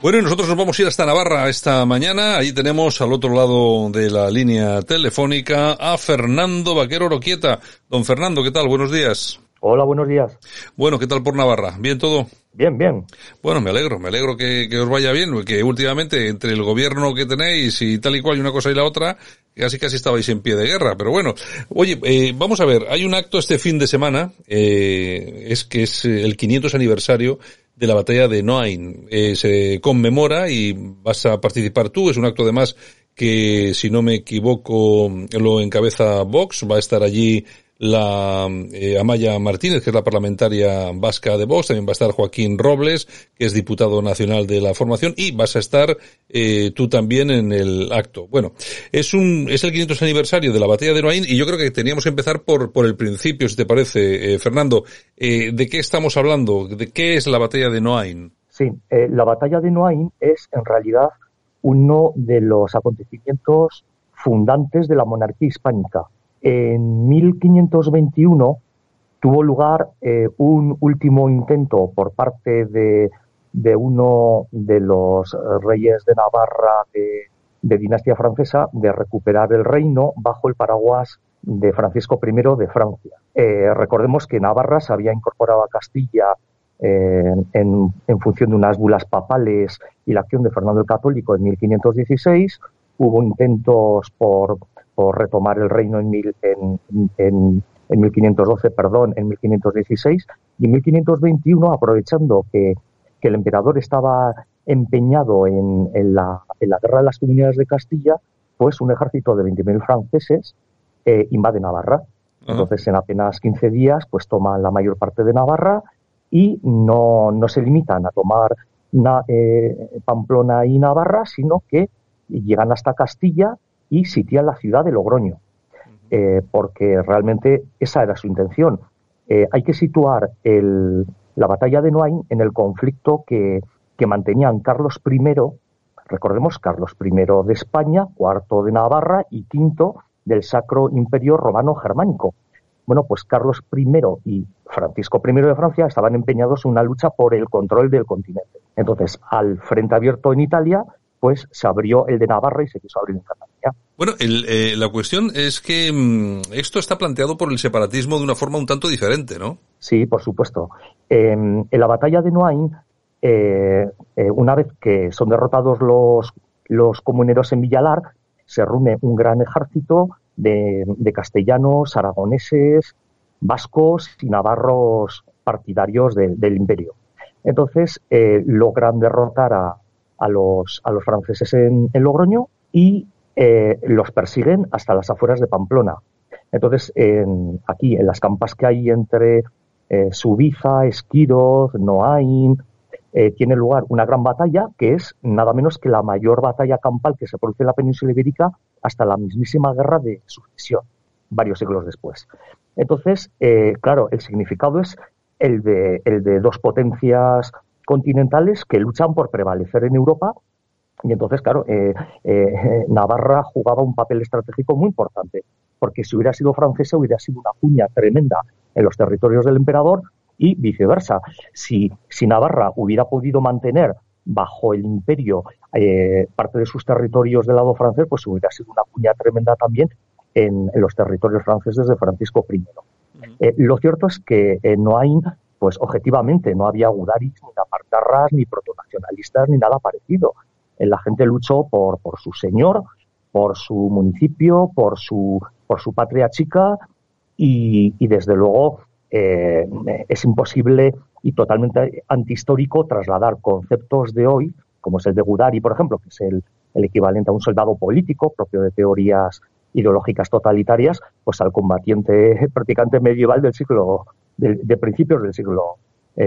Bueno, y nosotros nos vamos a ir hasta Navarra esta mañana. Ahí tenemos al otro lado de la línea telefónica a Fernando Vaquero Loquieta. Don Fernando, ¿qué tal? Buenos días. Hola, buenos días. Bueno, ¿qué tal por Navarra? ¿Bien todo? Bien, bien. Bueno, me alegro, me alegro que, que os vaya bien, que últimamente entre el gobierno que tenéis y tal y cual y una cosa y la otra, casi casi estabais en pie de guerra, pero bueno. Oye, eh, vamos a ver, hay un acto este fin de semana, eh, es que es el quinientos aniversario de la batalla de Noain. Eh, se conmemora y vas a participar tú, es un acto además que, si no me equivoco, lo encabeza Vox, va a estar allí la eh, Amaya Martínez, que es la parlamentaria vasca de Vox, también va a estar Joaquín Robles, que es diputado nacional de la formación, y vas a estar eh, tú también en el acto. Bueno, es un es el quinientos aniversario de la batalla de Noain y yo creo que teníamos que empezar por por el principio, si te parece, eh, Fernando. Eh, ¿de qué estamos hablando? ¿De qué es la batalla de Noain? Sí, eh, la batalla de Noain es en realidad uno de los acontecimientos fundantes de la monarquía hispánica. En mil quinientos veintiuno tuvo lugar eh, un último intento por parte de, de uno de los reyes de Navarra de, de dinastía francesa de recuperar el reino bajo el paraguas de Francisco primero de Francia. Eh, recordemos que Navarra se había incorporado a Castilla eh, en, en función de unas bulas papales y la acción de Fernando el Católico en mil quinientos dieciséis. Hubo intentos por... por retomar el reino en, mil, en, en, en mil quinientos doce, perdón, en mil quinientos dieciséis, y en mil quinientos veintiuno, aprovechando que, que el emperador estaba empeñado en, en, la, en la guerra de las comunidades de Castilla, pues un ejército de veinte mil franceses eh, invade Navarra. Entonces, en apenas quince días, pues toman la mayor parte de Navarra y no, no se limitan a tomar na, eh, Pamplona y Navarra, sino que llegan hasta Castilla y sitiar la ciudad de Logroño, eh, porque realmente esa era su intención. Eh, hay que situar el, la batalla de Noain en el conflicto que, que mantenían Carlos primero, recordemos Carlos primero de España, cuarto de Navarra y quinto del Sacro Imperio Romano Germánico. Bueno, pues Carlos primero y Francisco primero de Francia estaban empeñados en una lucha por el control del continente. Entonces, al frente abierto en Italia, pues se abrió el de Navarra y se quiso abrir en Cataluña. Bueno, el, eh, la cuestión es que mmm, esto está planteado por el separatismo de una forma un tanto diferente, ¿no? Sí, por supuesto. Eh, en la batalla de Noain, eh, eh, una vez que son derrotados los, los comuneros en Villalar, se reúne un gran ejército De, de castellanos, aragoneses, vascos y navarros partidarios de, del imperio. Entonces eh, logran derrotar a, a, los, a los franceses en, en Logroño y eh, los persiguen hasta las afueras de Pamplona. Entonces en, aquí en las campas que hay entre eh, Subiza, Esquiroz, Noain, eh, tiene lugar una gran batalla que es nada menos que la mayor batalla campal que se produce en la península ibérica hasta la mismísima guerra de sucesión, varios siglos después. Entonces, eh, claro, el significado es el de, el de dos potencias continentales que luchan por prevalecer en Europa, y entonces, claro, eh, eh, Navarra jugaba un papel estratégico muy importante, porque si hubiera sido francesa hubiera sido una cuña tremenda en los territorios del emperador y viceversa. Si, si Navarra hubiera podido mantener bajo el imperio eh, parte de sus territorios del lado francés, pues hubiera sido una cuña tremenda también en, en los territorios franceses de Francisco primero. Uh-huh. Eh, lo cierto es que eh, no hay, pues objetivamente, no había gudaris, ni napartarras, ni protonacionalistas, ni nada parecido. Eh, la gente luchó por, por su señor, por su municipio, por su, por su patria chica y, y desde luego eh, es imposible y totalmente antihistórico trasladar conceptos de hoy, como es el de Gudari, por ejemplo, que es el, el equivalente a un soldado político, propio de teorías ideológicas totalitarias, pues al combatiente practicante medieval del siglo, de, de principios del siglo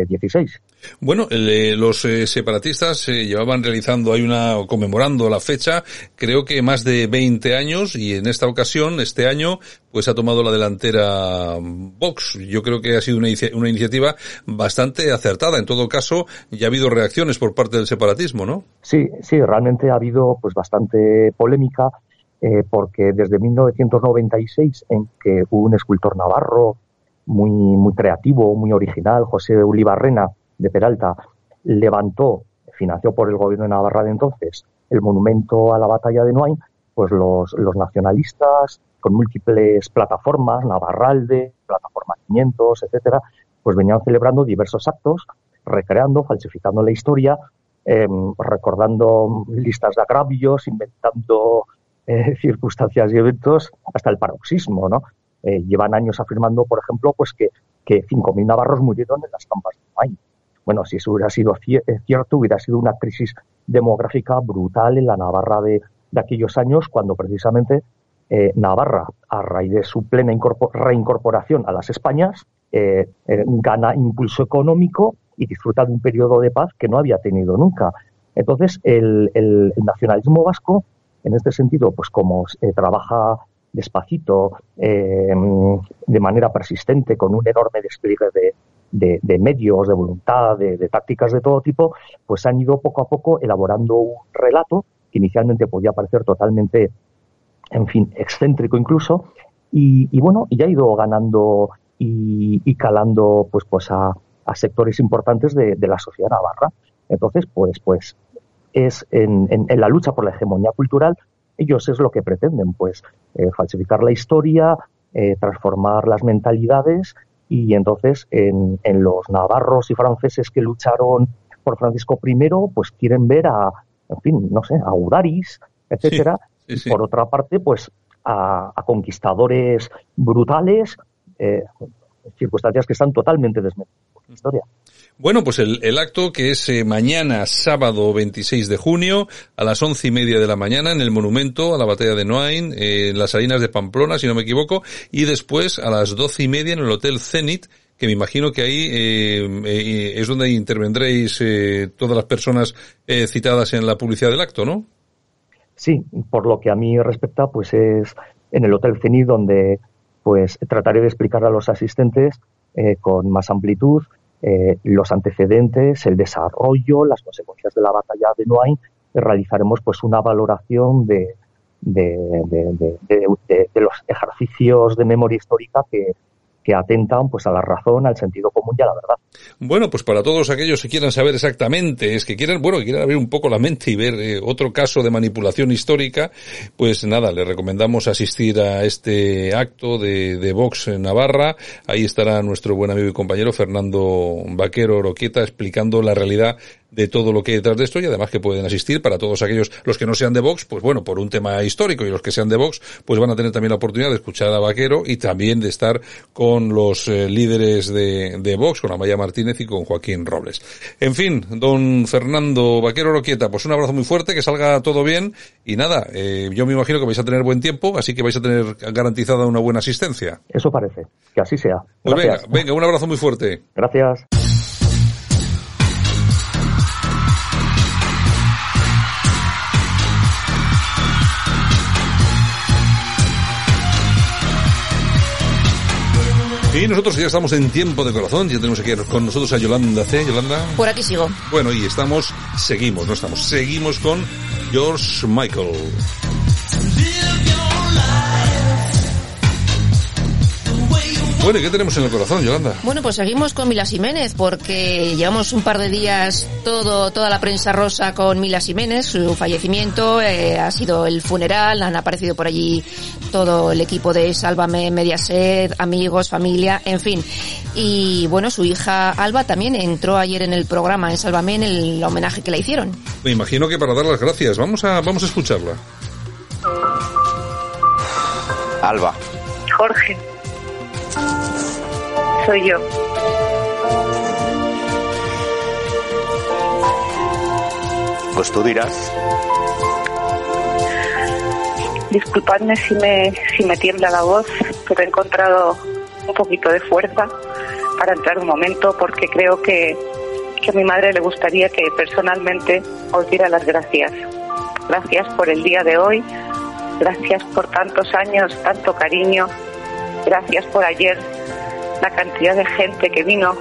dieciséis. Bueno, el, los eh, separatistas eh, llevaban realizando, hay una, conmemorando la fecha, creo que más de veinte años, y en esta ocasión, este año, pues ha tomado la delantera Vox. Yo creo que ha sido una, una iniciativa bastante acertada. En todo caso, ya ha habido reacciones por parte del separatismo, ¿no? Sí, sí, realmente ha habido pues bastante polémica, eh, porque desde mil novecientos noventa y seis, en que hubo un escultor navarro, muy muy creativo, muy original, José Ulibarrena de Peralta, levantó, financió por el gobierno de Navarra de entonces, el monumento a la batalla de Noain, pues los, los nacionalistas, con múltiples plataformas, Navarralde, Plataforma quinientos, etcétera, pues venían celebrando diversos actos, recreando, falsificando la historia, eh, recordando listas de agravios, inventando eh, circunstancias y eventos, hasta el paroxismo, ¿no? Eh, llevan años afirmando, por ejemplo, pues que, que cinco mil navarros murieron en las campas de Noain. Bueno, si eso hubiera sido cierto, hubiera sido una crisis demográfica brutal en la Navarra de, de aquellos años, cuando precisamente eh, Navarra, a raíz de su plena reincorporación a las Españas, eh, eh, gana impulso económico y disfruta de un periodo de paz que no había tenido nunca. Entonces, el, el, el nacionalismo vasco, en este sentido, pues como eh, trabaja despacito, eh, de manera persistente, con un enorme despliegue de, de, de medios, de voluntad, de, de tácticas de todo tipo, pues han ido poco a poco elaborando un relato que inicialmente podía parecer totalmente, en fin, excéntrico incluso, y, y bueno, y ya ha ido ganando y, y calando pues, pues a, a sectores importantes de, de la sociedad navarra. Entonces, pues, pues es en, en, en la lucha por la hegemonía cultural. Ellos es lo que pretenden, pues eh, falsificar la historia, eh, transformar las mentalidades y entonces en, en los navarros y franceses que lucharon por Francisco primero, pues quieren ver a, en fin, no sé, a gudaris, etcétera. Sí, sí, sí. Por otra parte, pues a, a conquistadores brutales, eh, circunstancias que están totalmente desmentidas por la historia. Bueno, pues el, el acto que es eh, mañana, sábado veintiséis de junio, a las once y media de la mañana, en el monumento a la batalla de Noain, eh, en las Salinas de Pamplona, si no me equivoco, y después a las doce y media en el Hotel Zenit, que me imagino que ahí eh, eh, es donde intervendréis eh, todas las personas eh, citadas en la publicidad del acto, ¿no? Sí, por lo que a mí respecta, pues es en el Hotel Ceni, donde pues trataré de explicar a los asistentes eh, con más amplitud eh, los antecedentes, el desarrollo, las consecuencias de la batalla de Noain. Realizaremos pues una valoración de, de, de, de, de, de, de los ejercicios de memoria histórica que que atentan pues a la razón, al sentido común y a la verdad. Bueno, pues para todos aquellos que quieran saber exactamente, es que quieran, bueno, que quieran abrir un poco la mente y ver eh, otro caso de manipulación histórica, pues nada, les recomendamos asistir a este acto de, de Vox en Navarra. Ahí estará nuestro buen amigo y compañero Fernando Vaquero Loquieta explicando la realidad de todo lo que hay detrás de esto, y además que pueden asistir para todos aquellos, los que no sean de Vox, pues bueno, por un tema histórico, y los que sean de Vox, pues van a tener también la oportunidad de escuchar a Vaquero y también de estar con los eh, líderes de, de Vox, con Amaya Martínez y con Joaquín Robles. En fin, don Fernando Vaquero Loquieta, pues un abrazo muy fuerte, que salga todo bien, y nada, eh, yo me imagino que vais a tener buen tiempo, así que vais a tener garantizada una buena asistencia. Eso parece, que así sea. Pues venga, venga, un abrazo muy fuerte. Gracias. Y nosotros ya estamos en tiempo de corazón, ya tenemos aquí con nosotros a Yolanda C. Yolanda. Por aquí sigo. Bueno, y estamos, seguimos, no estamos, seguimos con George Michael. Bueno, ¿y qué tenemos en el corazón, Yolanda? Bueno, pues seguimos con Mila Ximénez, porque llevamos un par de días todo toda la prensa rosa con Mila Ximénez, su fallecimiento, eh, ha sido el funeral, han aparecido por allí todo el equipo de Sálvame, Mediaset, amigos, familia, en fin. Y bueno, su hija Alba también entró ayer en el programa en Sálvame, en el homenaje que le hicieron. Me imagino que para dar las gracias. Vamos a, vamos a escucharla. Alba. Jorge. Soy yo. Pues tú dirás. Disculpadme si me, si me tiembla la voz, pero he encontrado un poquito de fuerza para entrar un momento, porque creo que, que a mi madre le gustaría que personalmente os diera las gracias. Gracias por el día de hoy, gracias por tantos años, tanto cariño, gracias por ayer, la cantidad de gente que vino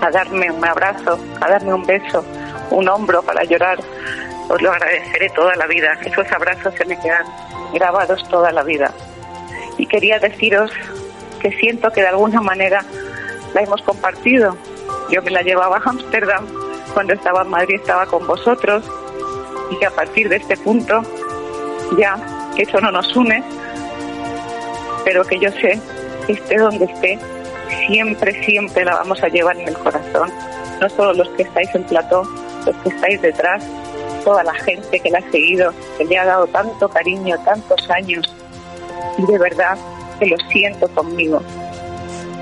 a darme un abrazo, a darme un beso, un hombro para llorar. Os lo agradeceré toda la vida, que esos abrazos se me quedan grabados toda la vida. Y quería deciros que siento que de alguna manera la hemos compartido. Yo me la llevaba a Ámsterdam, cuando estaba en Madrid estaba con vosotros, y que a partir de este punto ya eso no nos une, pero que yo sé que esté donde esté, siempre, siempre la vamos a llevar en el corazón. No solo los que estáis en plató, los que estáis detrás, toda la gente que la ha seguido, que le ha dado tanto cariño, tantos años. Y de verdad que lo siento conmigo.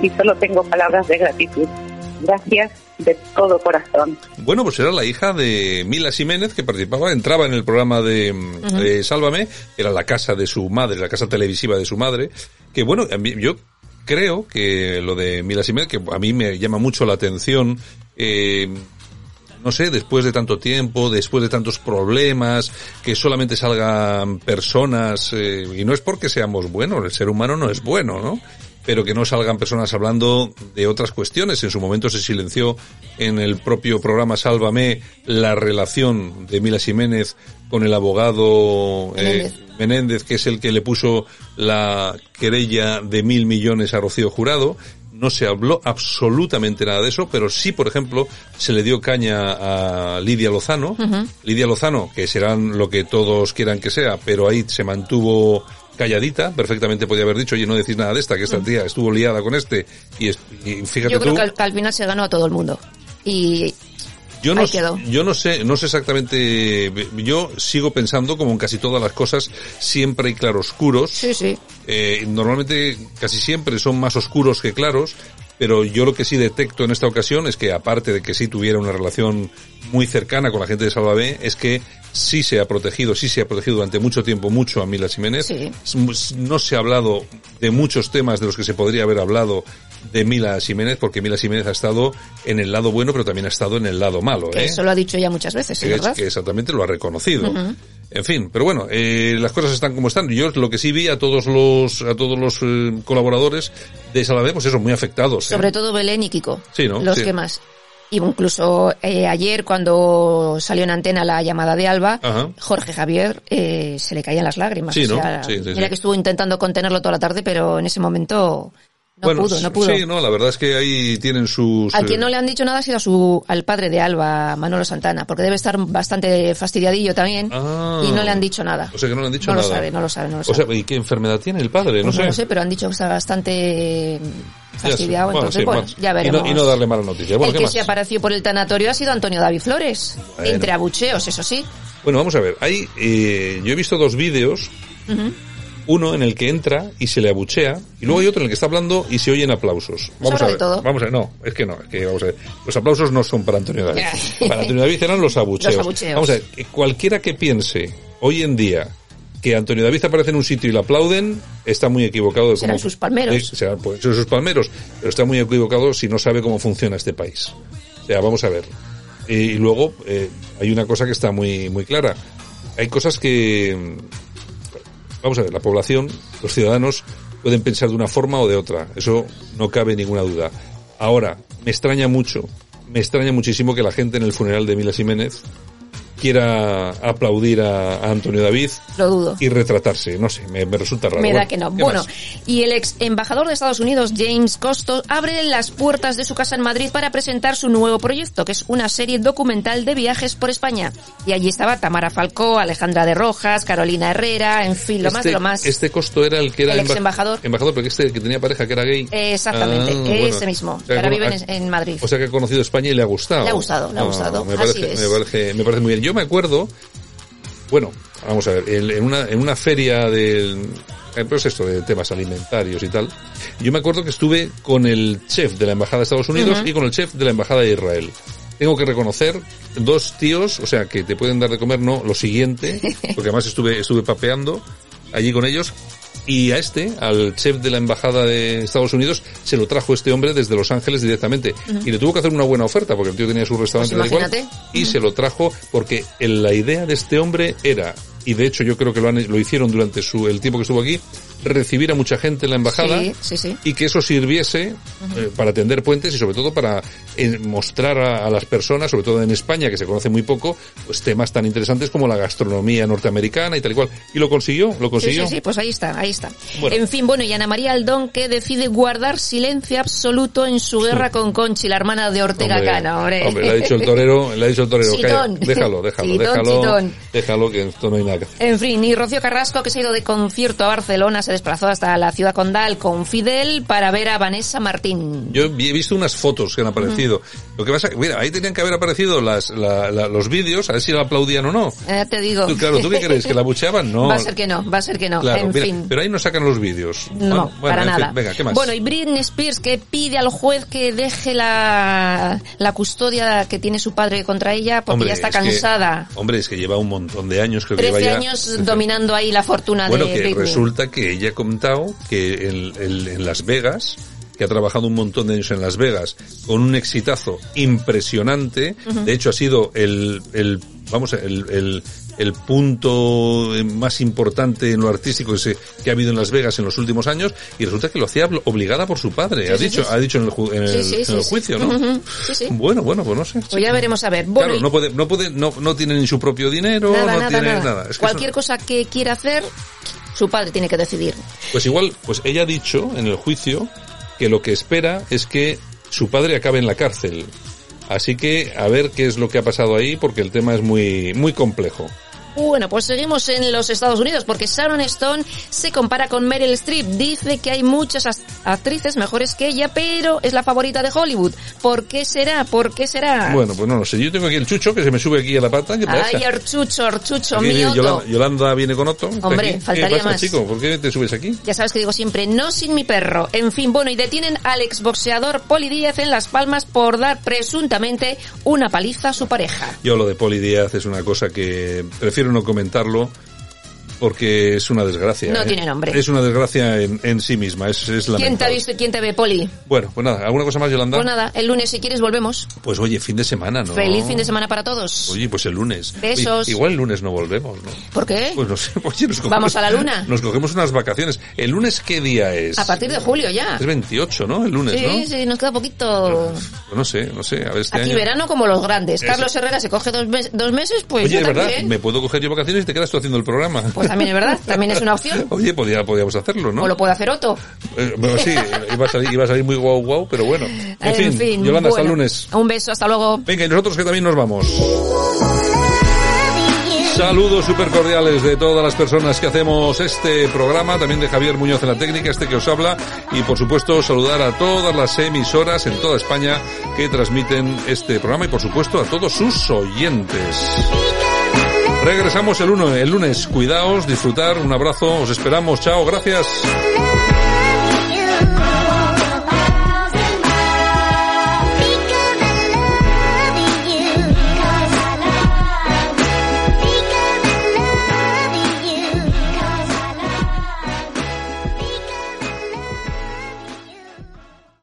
Y solo tengo palabras de gratitud. Gracias de todo corazón. Bueno, pues era la hija de Mila Ximénez, que participaba, entraba en el programa de, uh-huh. de Sálvame, era la casa de su madre, la casa televisiva de su madre, que bueno, yo... creo que lo de Mila Ximénez, que a mí me llama mucho la atención, eh, no sé, después de tanto tiempo, después de tantos problemas, que solamente salgan personas, eh, y no es porque seamos buenos, el ser humano no es bueno, ¿no? Pero que no salgan personas hablando de otras cuestiones. En su momento se silenció en el propio programa Sálvame la relación de Mila Ximénez con el abogado eh, Menéndez, que es el que le puso la querella de mil millones a Rocío Jurado. No se habló absolutamente nada de eso, pero sí, por ejemplo, se le dio caña a Lidia Lozano. Uh-huh. Lidia Lozano, que serán lo que todos quieran que sea, pero ahí se mantuvo... calladita, perfectamente podía haber dicho, oye, no decís nada de esta, que esta tía estuvo liada con este, y, es, y fíjate tú... Yo creo tú, que, al, que al final se ganó a todo el mundo, y yo no, ahí quedó. Yo no sé, no sé exactamente, yo sigo pensando, como en casi todas las cosas, siempre hay claroscuros. Sí, sí. Eh, normalmente casi siempre son más oscuros que claros, pero yo lo que sí detecto en esta ocasión es que, aparte de que sí tuviera una relación muy cercana con la gente de Sálvame, es que sí se ha protegido, sí se ha protegido durante mucho tiempo mucho a Mila Ximénez. Sí. No se ha hablado de muchos temas de los que se podría haber hablado de Mila Ximénez, porque Mila Ximénez ha estado en el lado bueno, pero también ha estado en el lado malo. Que ¿eh? Eso lo ha dicho ella muchas veces, ¿sí, que, verdad? Que exactamente lo ha reconocido. Uh-huh. En fin, pero bueno, eh, las cosas están como están. Yo lo que sí vi a todos los a todos los eh, colaboradores de Sálvame, pues eso, muy afectados. Sobre eh. todo Belén y Kiko, sí, ¿no? los sí. que más. Y incluso eh, ayer, cuando salió en antena la llamada de Alba, Ajá. Jorge Javier eh, se le caían las lágrimas. Sí, o sea, ¿no? sí, sí, mira sí. que estuvo intentando contenerlo toda la tarde, pero en ese momento... No bueno, pudo, no pudo. Sí, no, la verdad es que ahí tienen sus... Al que no le han dicho nada ha sido a su, al padre de Alba, Manolo Santana, porque debe estar bastante fastidiadillo también, ah, y no le han dicho nada. O sea, que no le han dicho no nada. Lo sabe, no lo sabe, no lo sabe. O sea, ¿y qué enfermedad tiene el padre? No, pues sé. no lo sé, pero han dicho que está bastante fastidiado, bueno, entonces, sí, bueno, bueno, ya veremos. Y no, y no darle mala noticia. Bueno, el que más? se apareció por el tanatorio ha sido Antonio David Flores, bueno. entre abucheos, eso sí. Bueno, vamos a ver, ahí eh, yo he visto dos vídeos... Uh-huh. Uno en el que entra y se le abuchea, y luego hay otro en el que está hablando y se oyen aplausos. Vamos a ver, vamos a ver, no, es que no, es que vamos a ver. Los aplausos no son para Antonio David. Para Antonio David eran los abucheos. Los abucheos. Vamos a ver, cualquiera que piense hoy en día que Antonio David aparece en un sitio y le aplauden, está muy equivocado. De serán cómo, sus palmeros. Eh, serán pues, sus palmeros, pero está muy equivocado si no sabe cómo funciona este país. O sea, vamos a ver. Y, y luego eh, hay una cosa que está muy, muy clara. Hay cosas que... Vamos a ver, la población, los ciudadanos, pueden pensar de una forma o de otra. Eso no cabe ninguna duda. Ahora, me extraña mucho, me extraña muchísimo que la gente en el funeral de Mila Ximénez quiera aplaudir a, a Antonio David. Lo dudo. Y retratarse, no sé, me, me resulta raro. Me da bueno, que no. Bueno, más? Y el ex embajador de Estados Unidos, James Costos, abre las puertas de su casa en Madrid para presentar su nuevo proyecto, que es una serie documental de viajes por España. Y allí estaba Tamara Falcó, Alejandra de Rojas, Carolina Herrera, en fin, lo este, más de lo más. Este Costo era el que era el ex embajador. Embajador, porque este que tenía pareja que era gay. Exactamente, ah, ese bueno. mismo. O sea, ahora viven en, en Madrid. O sea que ha conocido España y le ha gustado. Le ha gustado, le ha gustado. Ah, me, parece, Así es. me parece, me parece muy bien. Yo me acuerdo, bueno, vamos a ver, en una, en una feria del, pues esto, de temas alimentarios y tal, yo me acuerdo que estuve con el chef de la Embajada de Estados Unidos uh-huh. y con el chef de la Embajada de Israel. Tengo que reconocer, dos tíos, o sea, que te pueden dar de comer, no, lo siguiente, porque además estuve, estuve papeando allí con ellos. Y a este, al chef de la Embajada de Estados Unidos, se lo trajo este hombre desde Los Ángeles directamente. Uh-huh. Y le tuvo que hacer una buena oferta, porque el tío tenía su restaurante pues tal cual, y uh-huh. se lo trajo porque el, la idea de este hombre era, y de hecho yo creo que lo, han, lo hicieron durante su, el tiempo que estuvo aquí, recibir a mucha gente en la embajada sí, sí, sí. y que eso sirviese uh-huh. eh, para tender puentes y sobre todo para eh, mostrar a, a las personas, sobre todo en España, que se conoce muy poco, pues temas tan interesantes como la gastronomía norteamericana y tal y cual. Y lo consiguió, lo consiguió. Sí, sí, sí pues ahí está, ahí está. Bueno. En fin, bueno, y Ana María Aldón, que decide guardar silencio absoluto en su guerra con Conchi, la hermana de Ortega hombre, Cano. Hombre. hombre, le ha dicho el torero, le ha dicho el torero, calla, déjalo, déjalo, chitón, déjalo, chitón. déjalo, que esto no hay nada que hacer. En fin, y Rocío Carrasco, que se ha ido de concierto a Barcelona, se desplazó hasta la ciudad condal con Fidel para ver a Vanessa Martín. Yo he visto unas fotos que han aparecido. Uh-huh. Lo que pasa, mira, ahí tenían que haber aparecido las, la, la, los vídeos, a ver si la aplaudían o no. Ya te digo. Tú, claro, ¿tú qué crees? ¿Que la bucheaban? No. Va a ser que no, va a ser que no. Claro, en mira, fin. Pero ahí no sacan los vídeos. No, bueno, para en fin, nada. Venga, ¿qué más? Bueno, y Britney Spears, que pide al juez que deje la, la custodia que tiene su padre contra ella porque hombre, ya está es cansada. Que, hombre, es que lleva un montón de años. Creo que lleva ya... años dominando ahí la fortuna bueno, de Britney. Bueno, que resulta que ella ha contado que en, en, en Las Vegas, que ha trabajado un montón de años en Las Vegas, con un exitazo impresionante, uh-huh. de hecho ha sido el, el vamos, el, el, el punto más importante en lo artístico que, se, que ha habido en Las Vegas en los últimos años, y resulta que lo hacía obligada por su padre, sí, ha, sí, dicho, sí. ha dicho en el, ju- en el, sí, sí, sí, en el juicio, ¿no? Uh-huh. Sí, sí. Bueno, bueno, pues no sé. Pues ya veremos a ver. Bueno, claro, y... no, puede, no, puede, no, no tiene ni su propio dinero, nada, no nada, tiene nada. nada. Es que Cualquier eso... cosa que quiera hacer... Su padre tiene que decidir. Pues igual, pues ella ha dicho en el juicio que lo que espera es que su padre acabe en la cárcel. Así que a ver qué es lo que ha pasado ahí, porque el tema es muy, muy complejo. Bueno, pues seguimos en los Estados Unidos, porque Sharon Stone se compara con Meryl Streep. Dice que hay muchas actrices mejores que ella, pero es la favorita de Hollywood. ¿Por qué será? ¿Por qué será? Bueno, pues no lo sé. Yo tengo aquí el chucho, que se me sube aquí a la pata. ¿Qué pasa? Ay, Archucho, Archucho, mi Otto. Yolanda, Yolanda viene con Otto. Hombre, aquí, faltaría ¿qué pasa, más. Chico? ¿Por qué te subes aquí? Ya sabes que digo siempre, no sin mi perro. En fin, bueno, y detienen al exboxeador Poli Díaz en Las Palmas por dar presuntamente una paliza a su pareja. Yo lo de Poli Díaz es una cosa que prefiero no comentarlo porque es una desgracia. No eh. tiene nombre. Es una desgracia en, en sí misma, es, es lamentable. ¿Quién te ha visto y quién te ve, Poli? Bueno, pues nada, ¿alguna cosa más, Yolanda? Pues nada, el lunes si quieres volvemos. Pues oye, fin de semana, ¿no? Feliz fin de semana para todos. Oye, pues el lunes. Besos. Oye, igual el lunes no volvemos, ¿no? ¿Por qué? Pues no sé, oye, nos cogemos, ¿vamos a la luna? Nos cogemos unas vacaciones. ¿El lunes qué día es? A partir de julio ya. Es veintiocho, ¿no? El lunes, sí, ¿no? Sí, sí, nos queda poquito. No, no sé, no sé, a ver este aquí año. Verano como los grandes. Eso. Carlos Herrera se coge dos, mes, dos meses, pues oye, yo también. Oye, ¿verdad? Me puedo coger yo vacaciones y te quedas tú haciendo el programa. Pues también es verdad, también es una opción. Oye, podía, podíamos hacerlo, ¿no? O lo puede hacer Otto. Eh, bueno, sí, iba a, salir, iba a salir muy guau guau, pero bueno. En, en fin, fin, Yolanda, bueno, hasta el lunes. Un beso, hasta luego. Venga, y nosotros que también nos vamos. Saludos súper cordiales de todas las personas que hacemos este programa, también de Javier Muñoz en la técnica, este que os habla, y por supuesto saludar a todas las emisoras en toda España que transmiten este programa y por supuesto a todos sus oyentes. Regresamos el, uno, el lunes, cuidaos, disfrutar, un abrazo, os esperamos, chao, gracias.